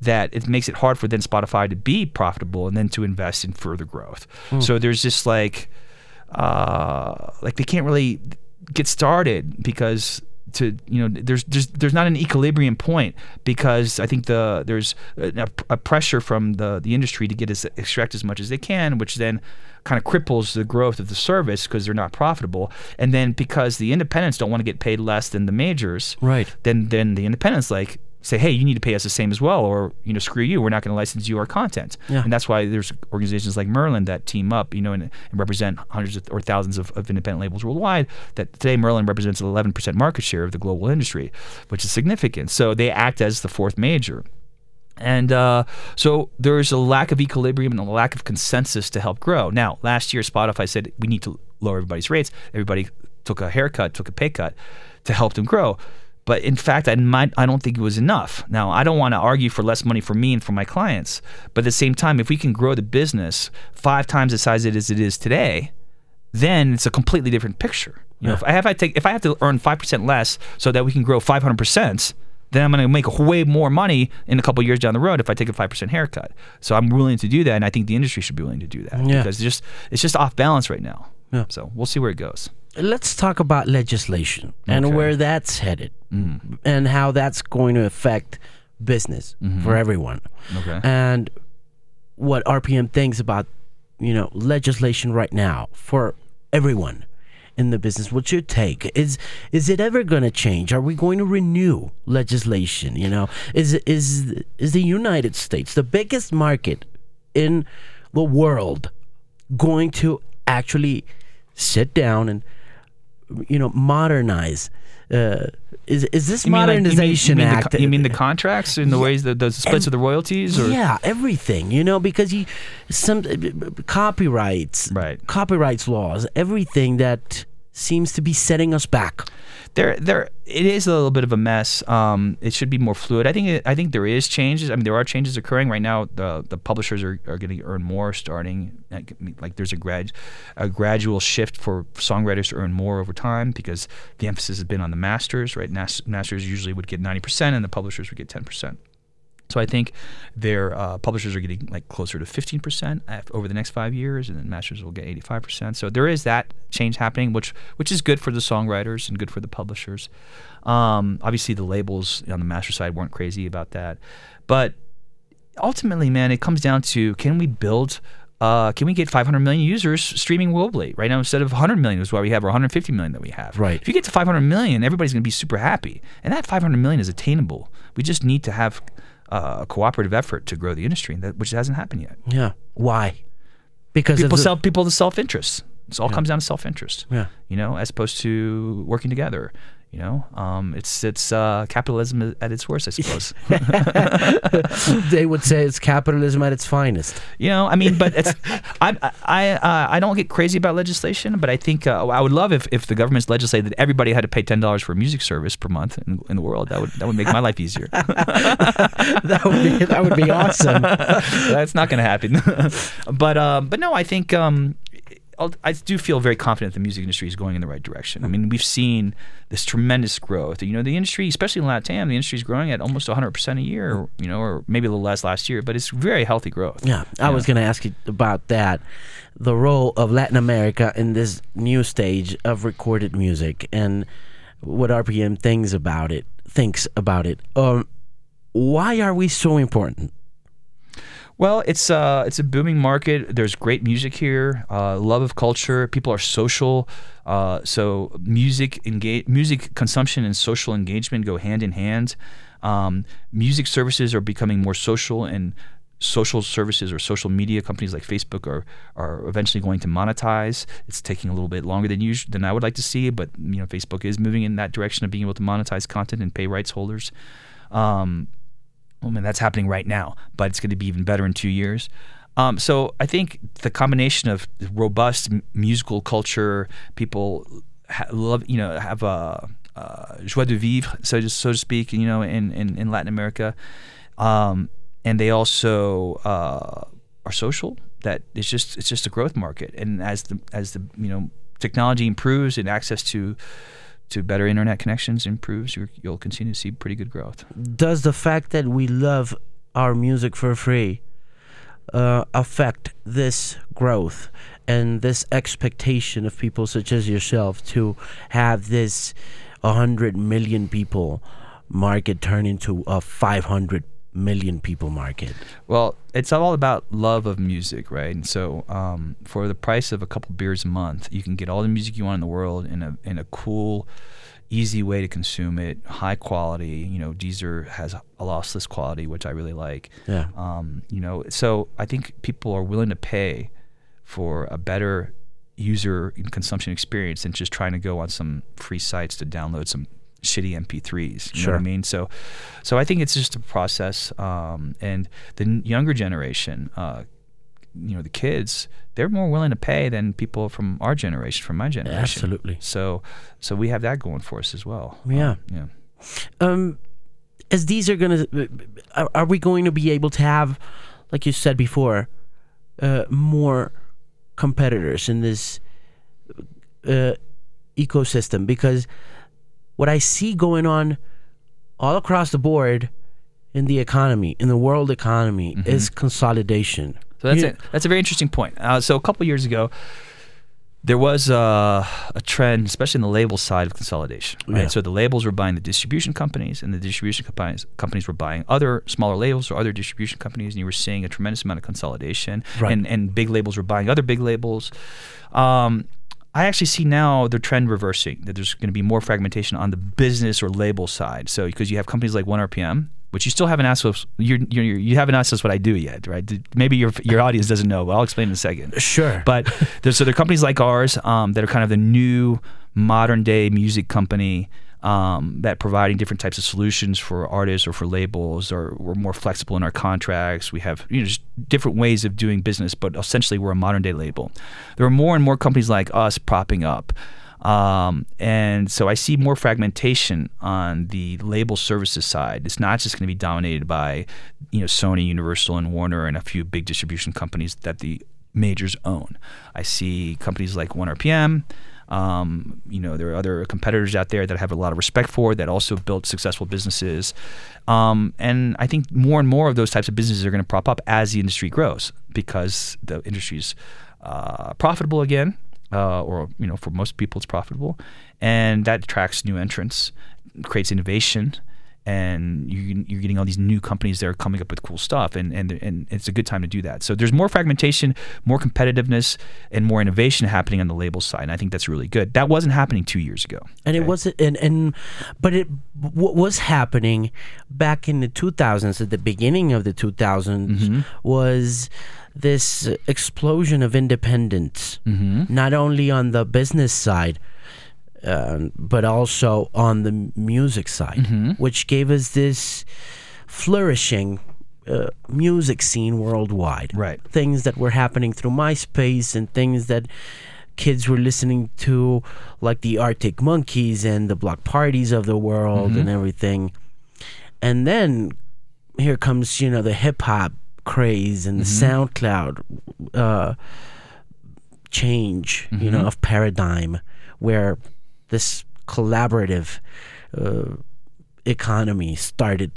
that it makes it hard for then Spotify to be profitable and then to invest in further growth. Mm. So there's just like, uh, like they can't really get started because to you know, there's there's there's not an equilibrium point because I think the there's a, a pressure from the, the industry to get as extract as much as they can, which then kind of cripples the growth of the service because they're not profitable. And then because the independents don't want to get paid less than the majors, right? Then then the independents like say, hey, you need to pay us the same as well, or you know, screw you, we're not going to license you our content. Yeah. And that's why there's organizations like Merlin that team up, you know, and, and represent hundreds of, or thousands of, of independent labels worldwide. That today Merlin represents eleven percent market share of the global industry, which is significant. So they act as the fourth major. And uh, so there's a lack of equilibrium and a lack of consensus to help grow. Now, last year Spotify said we need to lower everybody's rates. Everybody took a haircut, took a pay cut to help them grow. But in fact, I, might, I don't think it was enough. Now, I don't want to argue for less money for me and for my clients. But at the same time, if we can grow the business five times the size it is, it is today, then it's a completely different picture. You know, yeah. if I have I take if I have to earn five percent less so that we can grow five hundred percent, then I'm going to make way more money in a couple of years down the road if I take a five percent haircut. So I'm willing to do that, and I think the industry should be willing to do that yeah. because it's just it's just off balance right now. Yeah. So we'll see where it goes. Let's talk about legislation and okay. where that's headed mm. and how that's going to affect business mm-hmm. for everyone. Okay. And what R P M thinks about, you know, legislation right now for everyone in the business. What's your take? Is is it ever going to change? Are we going to renew legislation? You know, is is is the United States, the biggest market in the world, going to actually sit down and, you know, modernize? Uh, is is this you modernization mean like, you mean, you mean act? The co- you mean the contracts and the yeah, ways that the splits of the royalties? Or? Yeah, everything. You know, because you some uh, copyrights, right. copyrights laws, everything that seems to be setting us back. There, there. It is a little bit of a mess. Um, it should be more fluid. I think. It, I think there is changes. I mean, there are changes occurring right now. The the publishers are, are going to earn more starting. Like, like there's a grad, a gradual shift for songwriters to earn more over time because the emphasis has been on the masters. Right, Nas, masters usually would get ninety percent, and the publishers would get ten percent. So I think their uh, publishers are getting like closer to fifteen percent over the next five years, and then masters will get eighty-five percent. So there is that change happening, which which is good for the songwriters and good for the publishers. Um, obviously, the labels on the master side weren't crazy about that, but ultimately, man, it comes down to can we build. Uh, can we get five hundred million users streaming globally right now instead of one hundred million is why we have, or one hundred fifty million that we have. Right. If you get to five hundred million, everybody's going to be super happy. And that five hundred million is attainable. We just need to have uh, a cooperative effort to grow the industry, that, which hasn't happened yet. Yeah. Why? Because people sell people to self-interest. It all yeah. comes down to self-interest. Yeah. You know, as opposed to working together. You know, um, it's it's uh, capitalism at its worst, I suppose. They would say it's capitalism at its finest. You know, I mean, but it's, I I uh, I don't get crazy about legislation, but I think uh, I would love if, if the government's legislated that everybody had to pay ten dollars for a music service per month in, in the world. That would that would make my life easier. that would be that would be awesome. That's not going to happen. but um, but no, I think um. I do feel very confident the music industry is going in the right direction. I mean, we've seen this tremendous growth. You know, the industry, especially in LATAM, the industry is growing at almost one hundred percent a year, you know, or maybe a little less last year, but it's very healthy growth. Yeah, I was going to ask you about that, the role of Latin America in this new stage of recorded music and what R P M thinks about it. Thinks about it. Um, why are we so important? Well, it's uh, it's a booming market. There's great music here, uh, love of culture. People are social, uh, so music engage, music consumption and social engagement go hand in hand. Um, music services are becoming more social, and social services or social media companies like Facebook are are eventually going to monetize. It's taking a little bit longer than usual than I would like to see, but you know, Facebook is moving in that direction of being able to monetize content and pay rights holders. Um, Oh man, that's happening right now, but it's going to be even better in two years. Um, so I think the combination of robust m- musical culture, people ha- love, you know, have a, a joie de vivre, so to so to speak, you know, in in, in Latin America, um, and they also uh, are social. That it's just it's just a growth market, and as the as the you know technology improves and access to to better internet connections improves, you're, you'll continue to see pretty good growth. Does the fact that we love our music for free uh, affect this growth and this expectation of people such as yourself to have this one hundred million people market turn into a five hundred million people market? Well, it's all about love of music, right? And so um, for the price of a couple beers a month, you can get all the music you want in the world in a in a cool, easy way to consume it, high quality. You know, Deezer has a lossless quality, which I really like. Yeah. Um, you know, so I think people are willing to pay for a better user and consumption experience than just trying to go on some free sites to download some shitty M P threes, you sure. know what I mean? So, so I think it's just a process, um, and the younger generation uh, you know, the kids, they're more willing to pay than people from our generation, from my generation. Absolutely. So, so we have that going for us as well. Yeah. Um, yeah. Um, as these are going to, are, are we going to be able to have, like you said before, uh, more competitors in this uh, ecosystem? Because what I see going on all across the board in the economy, in the world economy, mm-hmm. is consolidation. So that's it. That's a very interesting point. Uh, so a couple years ago, there was uh, a trend, especially on the label side of consolidation. Right? Yeah. So the labels were buying the distribution companies, and the distribution companies companies were buying other smaller labels or other distribution companies, and you were seeing a tremendous amount of consolidation. Right. And, and big labels were buying other big labels. Um, I actually see now the trend reversing, that there's going to be more fragmentation on the business or label side. So because you have companies like one R P M, which you still haven't asked us. You you haven't asked us what I do yet, right? Maybe your your audience doesn't know, but I'll explain in a second. Sure. But there's so there are companies like ours um, that are kind of the new modern day music company um, that providing different types of solutions for artists or for labels, or we're more flexible in our contracts. We have you know just different ways of doing business, but essentially we're a modern day label. There are more and more companies like us propping up. Um, and so I see more fragmentation on the label services side. It's not just going to be dominated by, you know, Sony, Universal, and Warner, and a few big distribution companies that the majors own. I see companies like one R P M. Um, you know, there are other competitors out there that I have a lot of respect for that also built successful businesses. Um, and I think more and more of those types of businesses are going to prop up as the industry grows, because the industry's uh, profitable again. Uh, or, you know, for most people it's profitable, and that attracts new entrants, creates innovation, and you, you're getting all these new companies that are coming up with cool stuff, and, and and it's a good time to do that. So there's more fragmentation, more competitiveness, and more innovation happening on the label side, and I think that's really good. That wasn't happening two years ago. And okay? it wasn't, and, and but it what was happening back in the two thousands, at the beginning of the two thousands, mm-hmm. was this explosion of independence, mm-hmm. not only on the business side, uh, but also on the music side, mm-hmm. which gave us this flourishing uh, music scene worldwide. Right. Things that were happening through MySpace, and things that kids were listening to, like the Arctic Monkeys and the Block Parties of the world, mm-hmm. and everything. And then here comes, you know, the hip-hop craze and mm-hmm. the SoundCloud uh, change, mm-hmm. you know, of paradigm, where this collaborative uh, economy started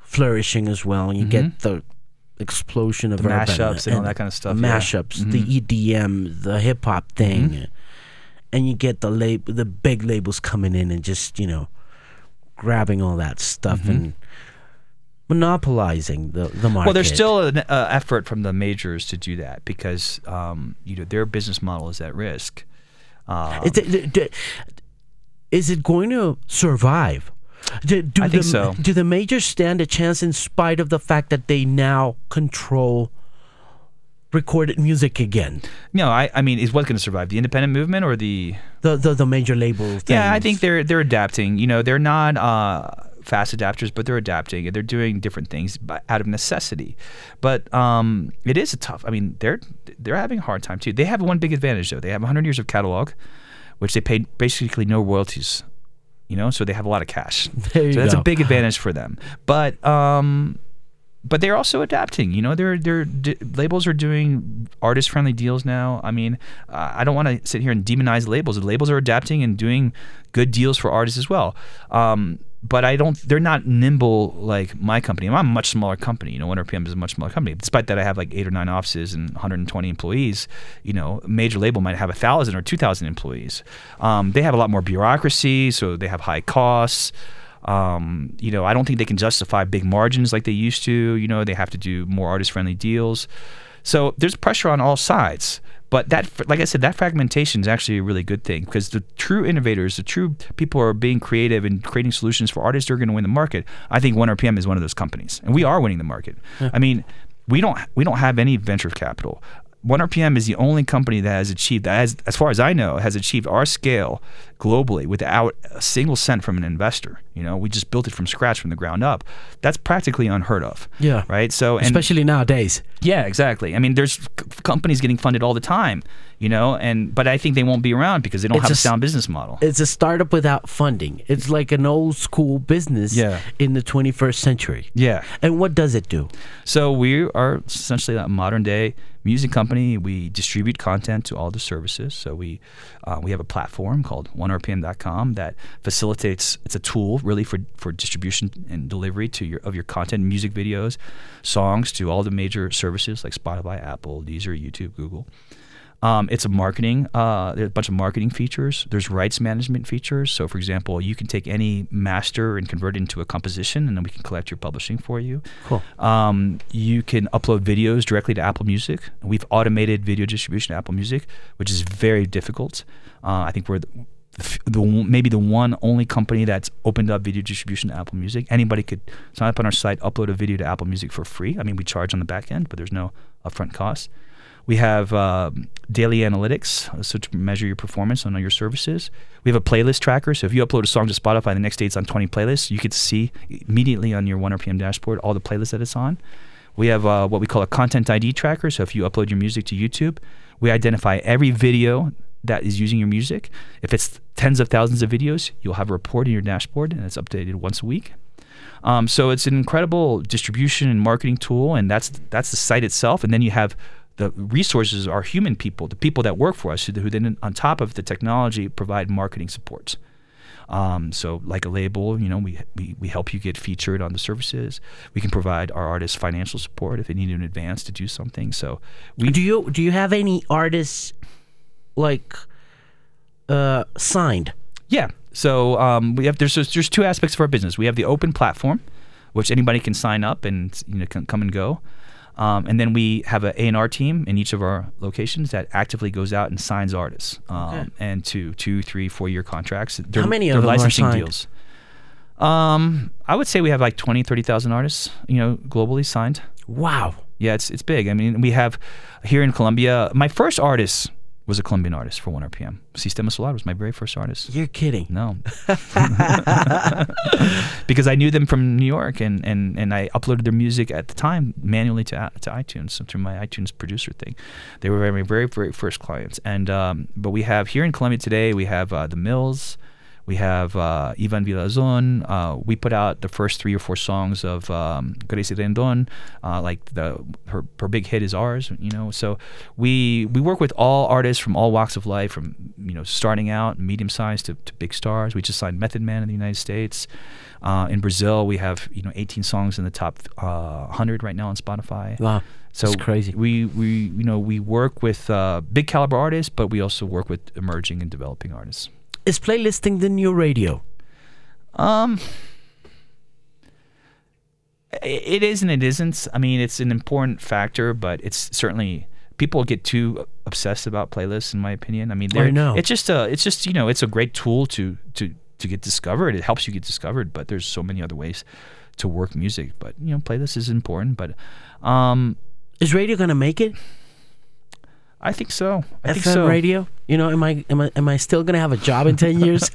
flourishing as well, and you mm-hmm. get the explosion of the mashups and, and all that kind of stuff. Mashups, yeah. mm-hmm. the E D M, the hip hop thing, mm-hmm. and you get the lab- the big labels coming in and just, you know, grabbing all that stuff, mm-hmm. and monopolizing the, the market. Well, there's still an uh, effort from the majors to do that, because um, you know their business model is at risk. Um, is, it, is it going to survive? Do, do I think the, so. Do the majors stand a chance, in spite of the fact that they now control recorded music again? No, I, I mean, is what going to survive? The independent movement or the the the, the major label things? Yeah, I think they're they're adapting. You know, they're not. Uh, fast adapters, but they're adapting, and they're doing different things by, out of necessity. But um, it is a tough, I mean, they're they're having a hard time too. They have one big advantage though. They have one hundred years of catalog, which they paid basically no royalties, you know, so they have a lot of cash. There you so that's go. A big advantage for them. But um, but they're also adapting, you know, they're, they're d- labels are doing artist-friendly deals now. I mean, uh, I don't want to sit here and demonize labels. The labels are adapting and doing good deals for artists as well. Um, But I don't. They're not nimble like my company. I'm a much smaller company. You know, one R P M is a much smaller company. Despite that, I have like eight or nine offices and one hundred twenty employees. You know, a major label might have a thousand or two thousand employees. Um, they have a lot more bureaucracy, so they have high costs. Um, you know, I don't think they can justify big margins like they used to. You know, they have to do more artist-friendly deals. So there's pressure on all sides. But that, like I said, that fragmentation is actually a really good thing, because the true innovators, the true people who are being creative and creating solutions for artists who are going to win the market, I think one R P M is one of those companies, and we are winning the market. Yeah. I mean, we don't we don't have any venture capital. one R P M is the only company that has achieved, as, as far as I know, has achieved our scale globally without a single cent from an investor. You know, we just built it from scratch, from the ground up. That's practically unheard of. Yeah. Right. So, and, especially nowadays. Yeah, exactly. I mean, there's c- companies getting funded all the time. You know, and but I think they won't be around because they don't it's have a, a sound business model. It's a startup without funding. It's like an old school business yeah. in the twenty-first century. Yeah. And what does it do? So we are essentially a modern day music company. We distribute content to all the services. So we uh, we have a platform called one R P M dot com that facilitates. It's a tool really for, for distribution and delivery to your of your content, music videos, songs to all the major services like Spotify, Apple, Deezer, YouTube, Google. Um, it's a marketing, uh, there's a bunch of marketing features. There's rights management features. So, for example, you can take any master and convert it into a composition, and then we can collect your publishing for you. Cool. Um, you can upload videos directly to Apple Music. We've automated video distribution to Apple Music, which is very difficult. Uh, I think we're the, the, maybe the one only company that's opened up video distribution to Apple Music. Anybody could sign up on our site, upload a video to Apple Music for free. I mean, we charge on the back end, but there's no upfront cost. We have uh, daily analytics, so to measure your performance on all your services. We have a playlist tracker, so if you upload a song to Spotify, the next day it's on twenty playlists. You could see immediately on your one R P M dashboard all the playlists that it's on. We have uh, what we call a content I D tracker, so if you upload your music to YouTube, we identify every video that is using your music. If it's tens of thousands of videos, you'll have a report in your dashboard, and it's updated once a week. Um, so it's an incredible distribution and marketing tool, and that's that's the site itself, and then you have the resources are human people, the people that work for us, who, who then on top of the technology provide marketing supports. Um, so like a label, you know, we, we we help you get featured on the services. We can provide our artists financial support if they need an advance to do something. So we do you do you have any artists like uh, signed? Yeah. So um, we have there's there's two aspects of our business. We have the open platform, which anybody can sign up and you know can come and go. Um, and then we have an A and R team in each of our locations that actively goes out and signs artists um, okay. and to two, three, four-year contracts. They're, How many of them are signed? They're licensing deals. Um, I would say we have like twenty, thirty thousand artists, you know, globally signed. Wow. Yeah, it's it's big. I mean, we have here in Colombia, my first artist was a Colombian artist for one R P M. Sistema Solar was my very first artist. You're kidding. No. Because I knew them from New York, and, and, and I uploaded their music at the time manually to to iTunes, so through my iTunes producer thing. They were my very, very first clients. And um, but we have, here in Colombia today, we have uh, The Mills, we have uh, Ivan Villazón. Uh, we put out the first three or four songs of um, Gracie Rendon. Uh, like the her, her big hit is Ours. You know, so we we work with all artists from all walks of life, from you know starting out medium sized to, to big stars. We just signed Method Man in the United States. Uh, in Brazil, we have you know eighteen songs in the top uh, one hundred right now on Spotify. Wow. So it's crazy. We, we you know we work with uh, big caliber artists, but we also work with emerging and developing artists. Is playlisting the new radio? Um, it is and it isn't. I mean, it's an important factor, but it's certainly people get too obsessed about playlists, in my opinion. I mean, I know. It's just a, it's just you know, it's a great tool to to to get discovered. It helps you get discovered, but there's so many other ways to work music. But you know, playlists is important. But um, is radio gonna make it? I think so. I F M think so. Radio? You know, am I am I am I still gonna have a job in ten years?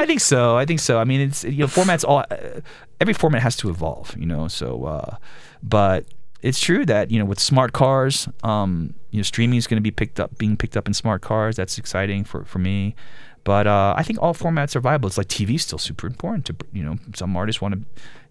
I think so. I think so. I mean, it's you know, formats all. Uh, every format has to evolve. You know, so uh, but it's true that you know, with smart cars, um, you know, streaming is gonna be picked up, being picked up in smart cars. That's exciting for for me. But uh, I think all formats are viable. It's like T V is still super important. To you know, some artists want to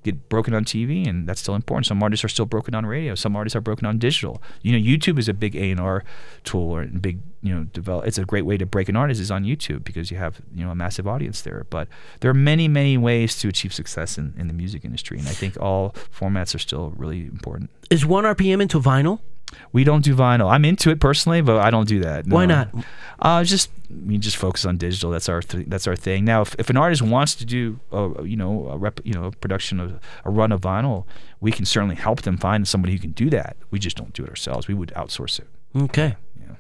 get broken on T V, and that's still important. Some artists are still broken on radio. Some artists are broken on digital. You know, YouTube is a big A and R tool or big you know develop. It's a great way to break an artist is on YouTube because you have you know a massive audience there. But there are many many ways to achieve success in, in the music industry, and I think all formats are still really important. Is one R P M into vinyl? We don't do vinyl. I'm into it personally, but I don't do that. No. Why not? Uh, just we just focus on digital. That's our th- that's our thing. Now, if, if an artist wants to do a, you know a rep, you know a production of a run of vinyl, we can certainly help them find somebody who can do that. We just don't do it ourselves. We would outsource it. Okay. Yeah.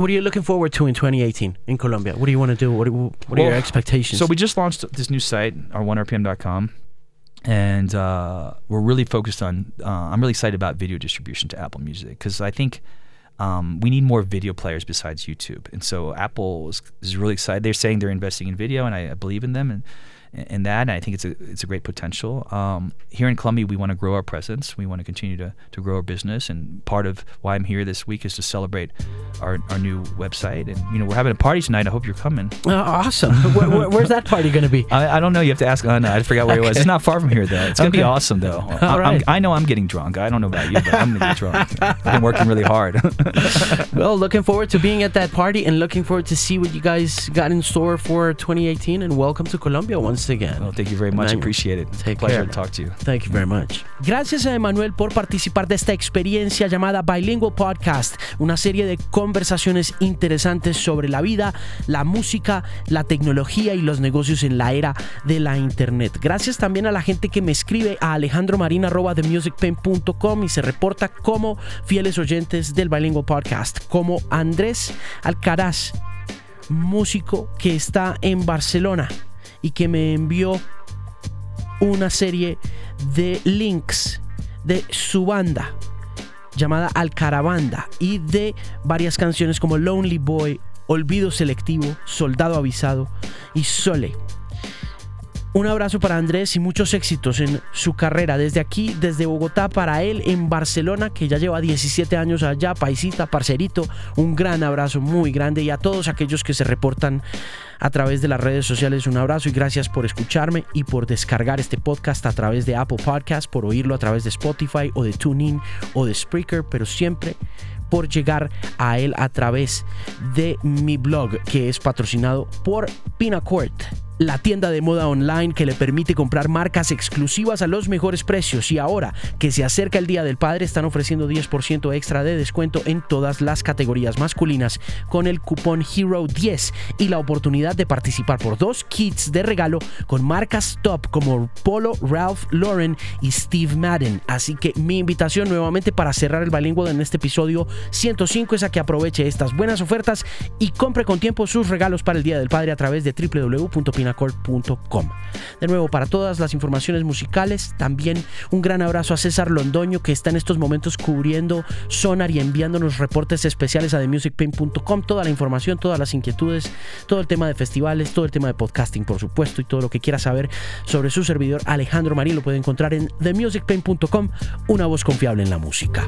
What are you looking forward to in twenty eighteen in Colombia? What do you want to do? What are, what are well, your expectations? So we just launched this new site, our one R P M dot com. And uh, we're really focused on, uh, I'm really excited about video distribution to Apple Music because I think Um, we need more video players besides YouTube. And so Apple is, is really excited. They're saying they're investing in video, and I, I believe in them and, and that. And I think it's a it's a great potential. Um, here in Colombia, we want to grow our presence. We want to continue to, to grow our business. And part of why I'm here this week is to celebrate our, our new website. And, you know, we're having a party tonight. I hope you're coming. Oh, awesome. where, where, where's that party going to be? I, I don't know. You have to ask Anna. I forgot where okay. it was. It's not far from here, though. It's going to okay. be awesome, though. All right. I know I'm getting drunk. I don't know about you, but I'm going to get drunk. I've been working really hard. Well, looking forward to being at that party and looking forward to see what you guys got in store for twenty eighteen. And welcome to Colombia once again. Well, thank you very much. Appreciate it. Take Pleasure care. to talk to you. Thank you very much. Gracias a Emmanuel por participar de esta experiencia llamada Bilingual Podcast, una serie de conversaciones interesantes sobre la vida, la música, la tecnología y los negocios en la era de la internet. Gracias también a la gente que me escribe a alejandromarin arroba the music pen punto com y se reporta como fieles oyentes del Bilingual Podcast, como Andrés Alcaraz, músico que está en Barcelona y que me envió una serie de links de su banda llamada Alcarabanda y de varias canciones como Lonely Boy, Olvido Selectivo, Soldado Avisado y Sole. Un abrazo para Andrés y muchos éxitos en su carrera. Desde aquí, desde Bogotá, para él en Barcelona, que ya lleva diecisiete años allá, paisita, parcerito, un gran abrazo muy grande. Y a todos aquellos que se reportan a través de las redes sociales, un abrazo y gracias por escucharme y por descargar este podcast a través de Apple Podcast, por oírlo a través de Spotify o de TuneIn o de Spreaker, pero siempre por llegar a él a través de mi blog, que es patrocinado por Pinacort, la tienda de moda online que le permite comprar marcas exclusivas a los mejores precios. Y ahora que se acerca el Día del Padre, están ofreciendo diez por ciento extra de descuento en todas las categorías masculinas con el cupón Hero diez y la oportunidad de participar por dos kits de regalo con marcas top como Polo, Ralph Lauren y Steve Madden. Así que mi invitación nuevamente para cerrar el Bilingual en este episodio ciento cinco es a que aproveche estas buenas ofertas y compre con tiempo sus regalos para el Día del Padre a través de doble u doble u doble u punto pinacort punto com. De nuevo, para todas las informaciones musicales, también un gran abrazo a César Londoño, que está en estos momentos cubriendo Sonar y enviándonos reportes especiales a the music pain punto com. Toda la información, todas las inquietudes, todo el tema de festivales, todo el tema de podcasting, por supuesto, y todo lo que quiera saber sobre su servidor Alejandro Marín lo puede encontrar en the music pain punto com, una voz confiable en la música.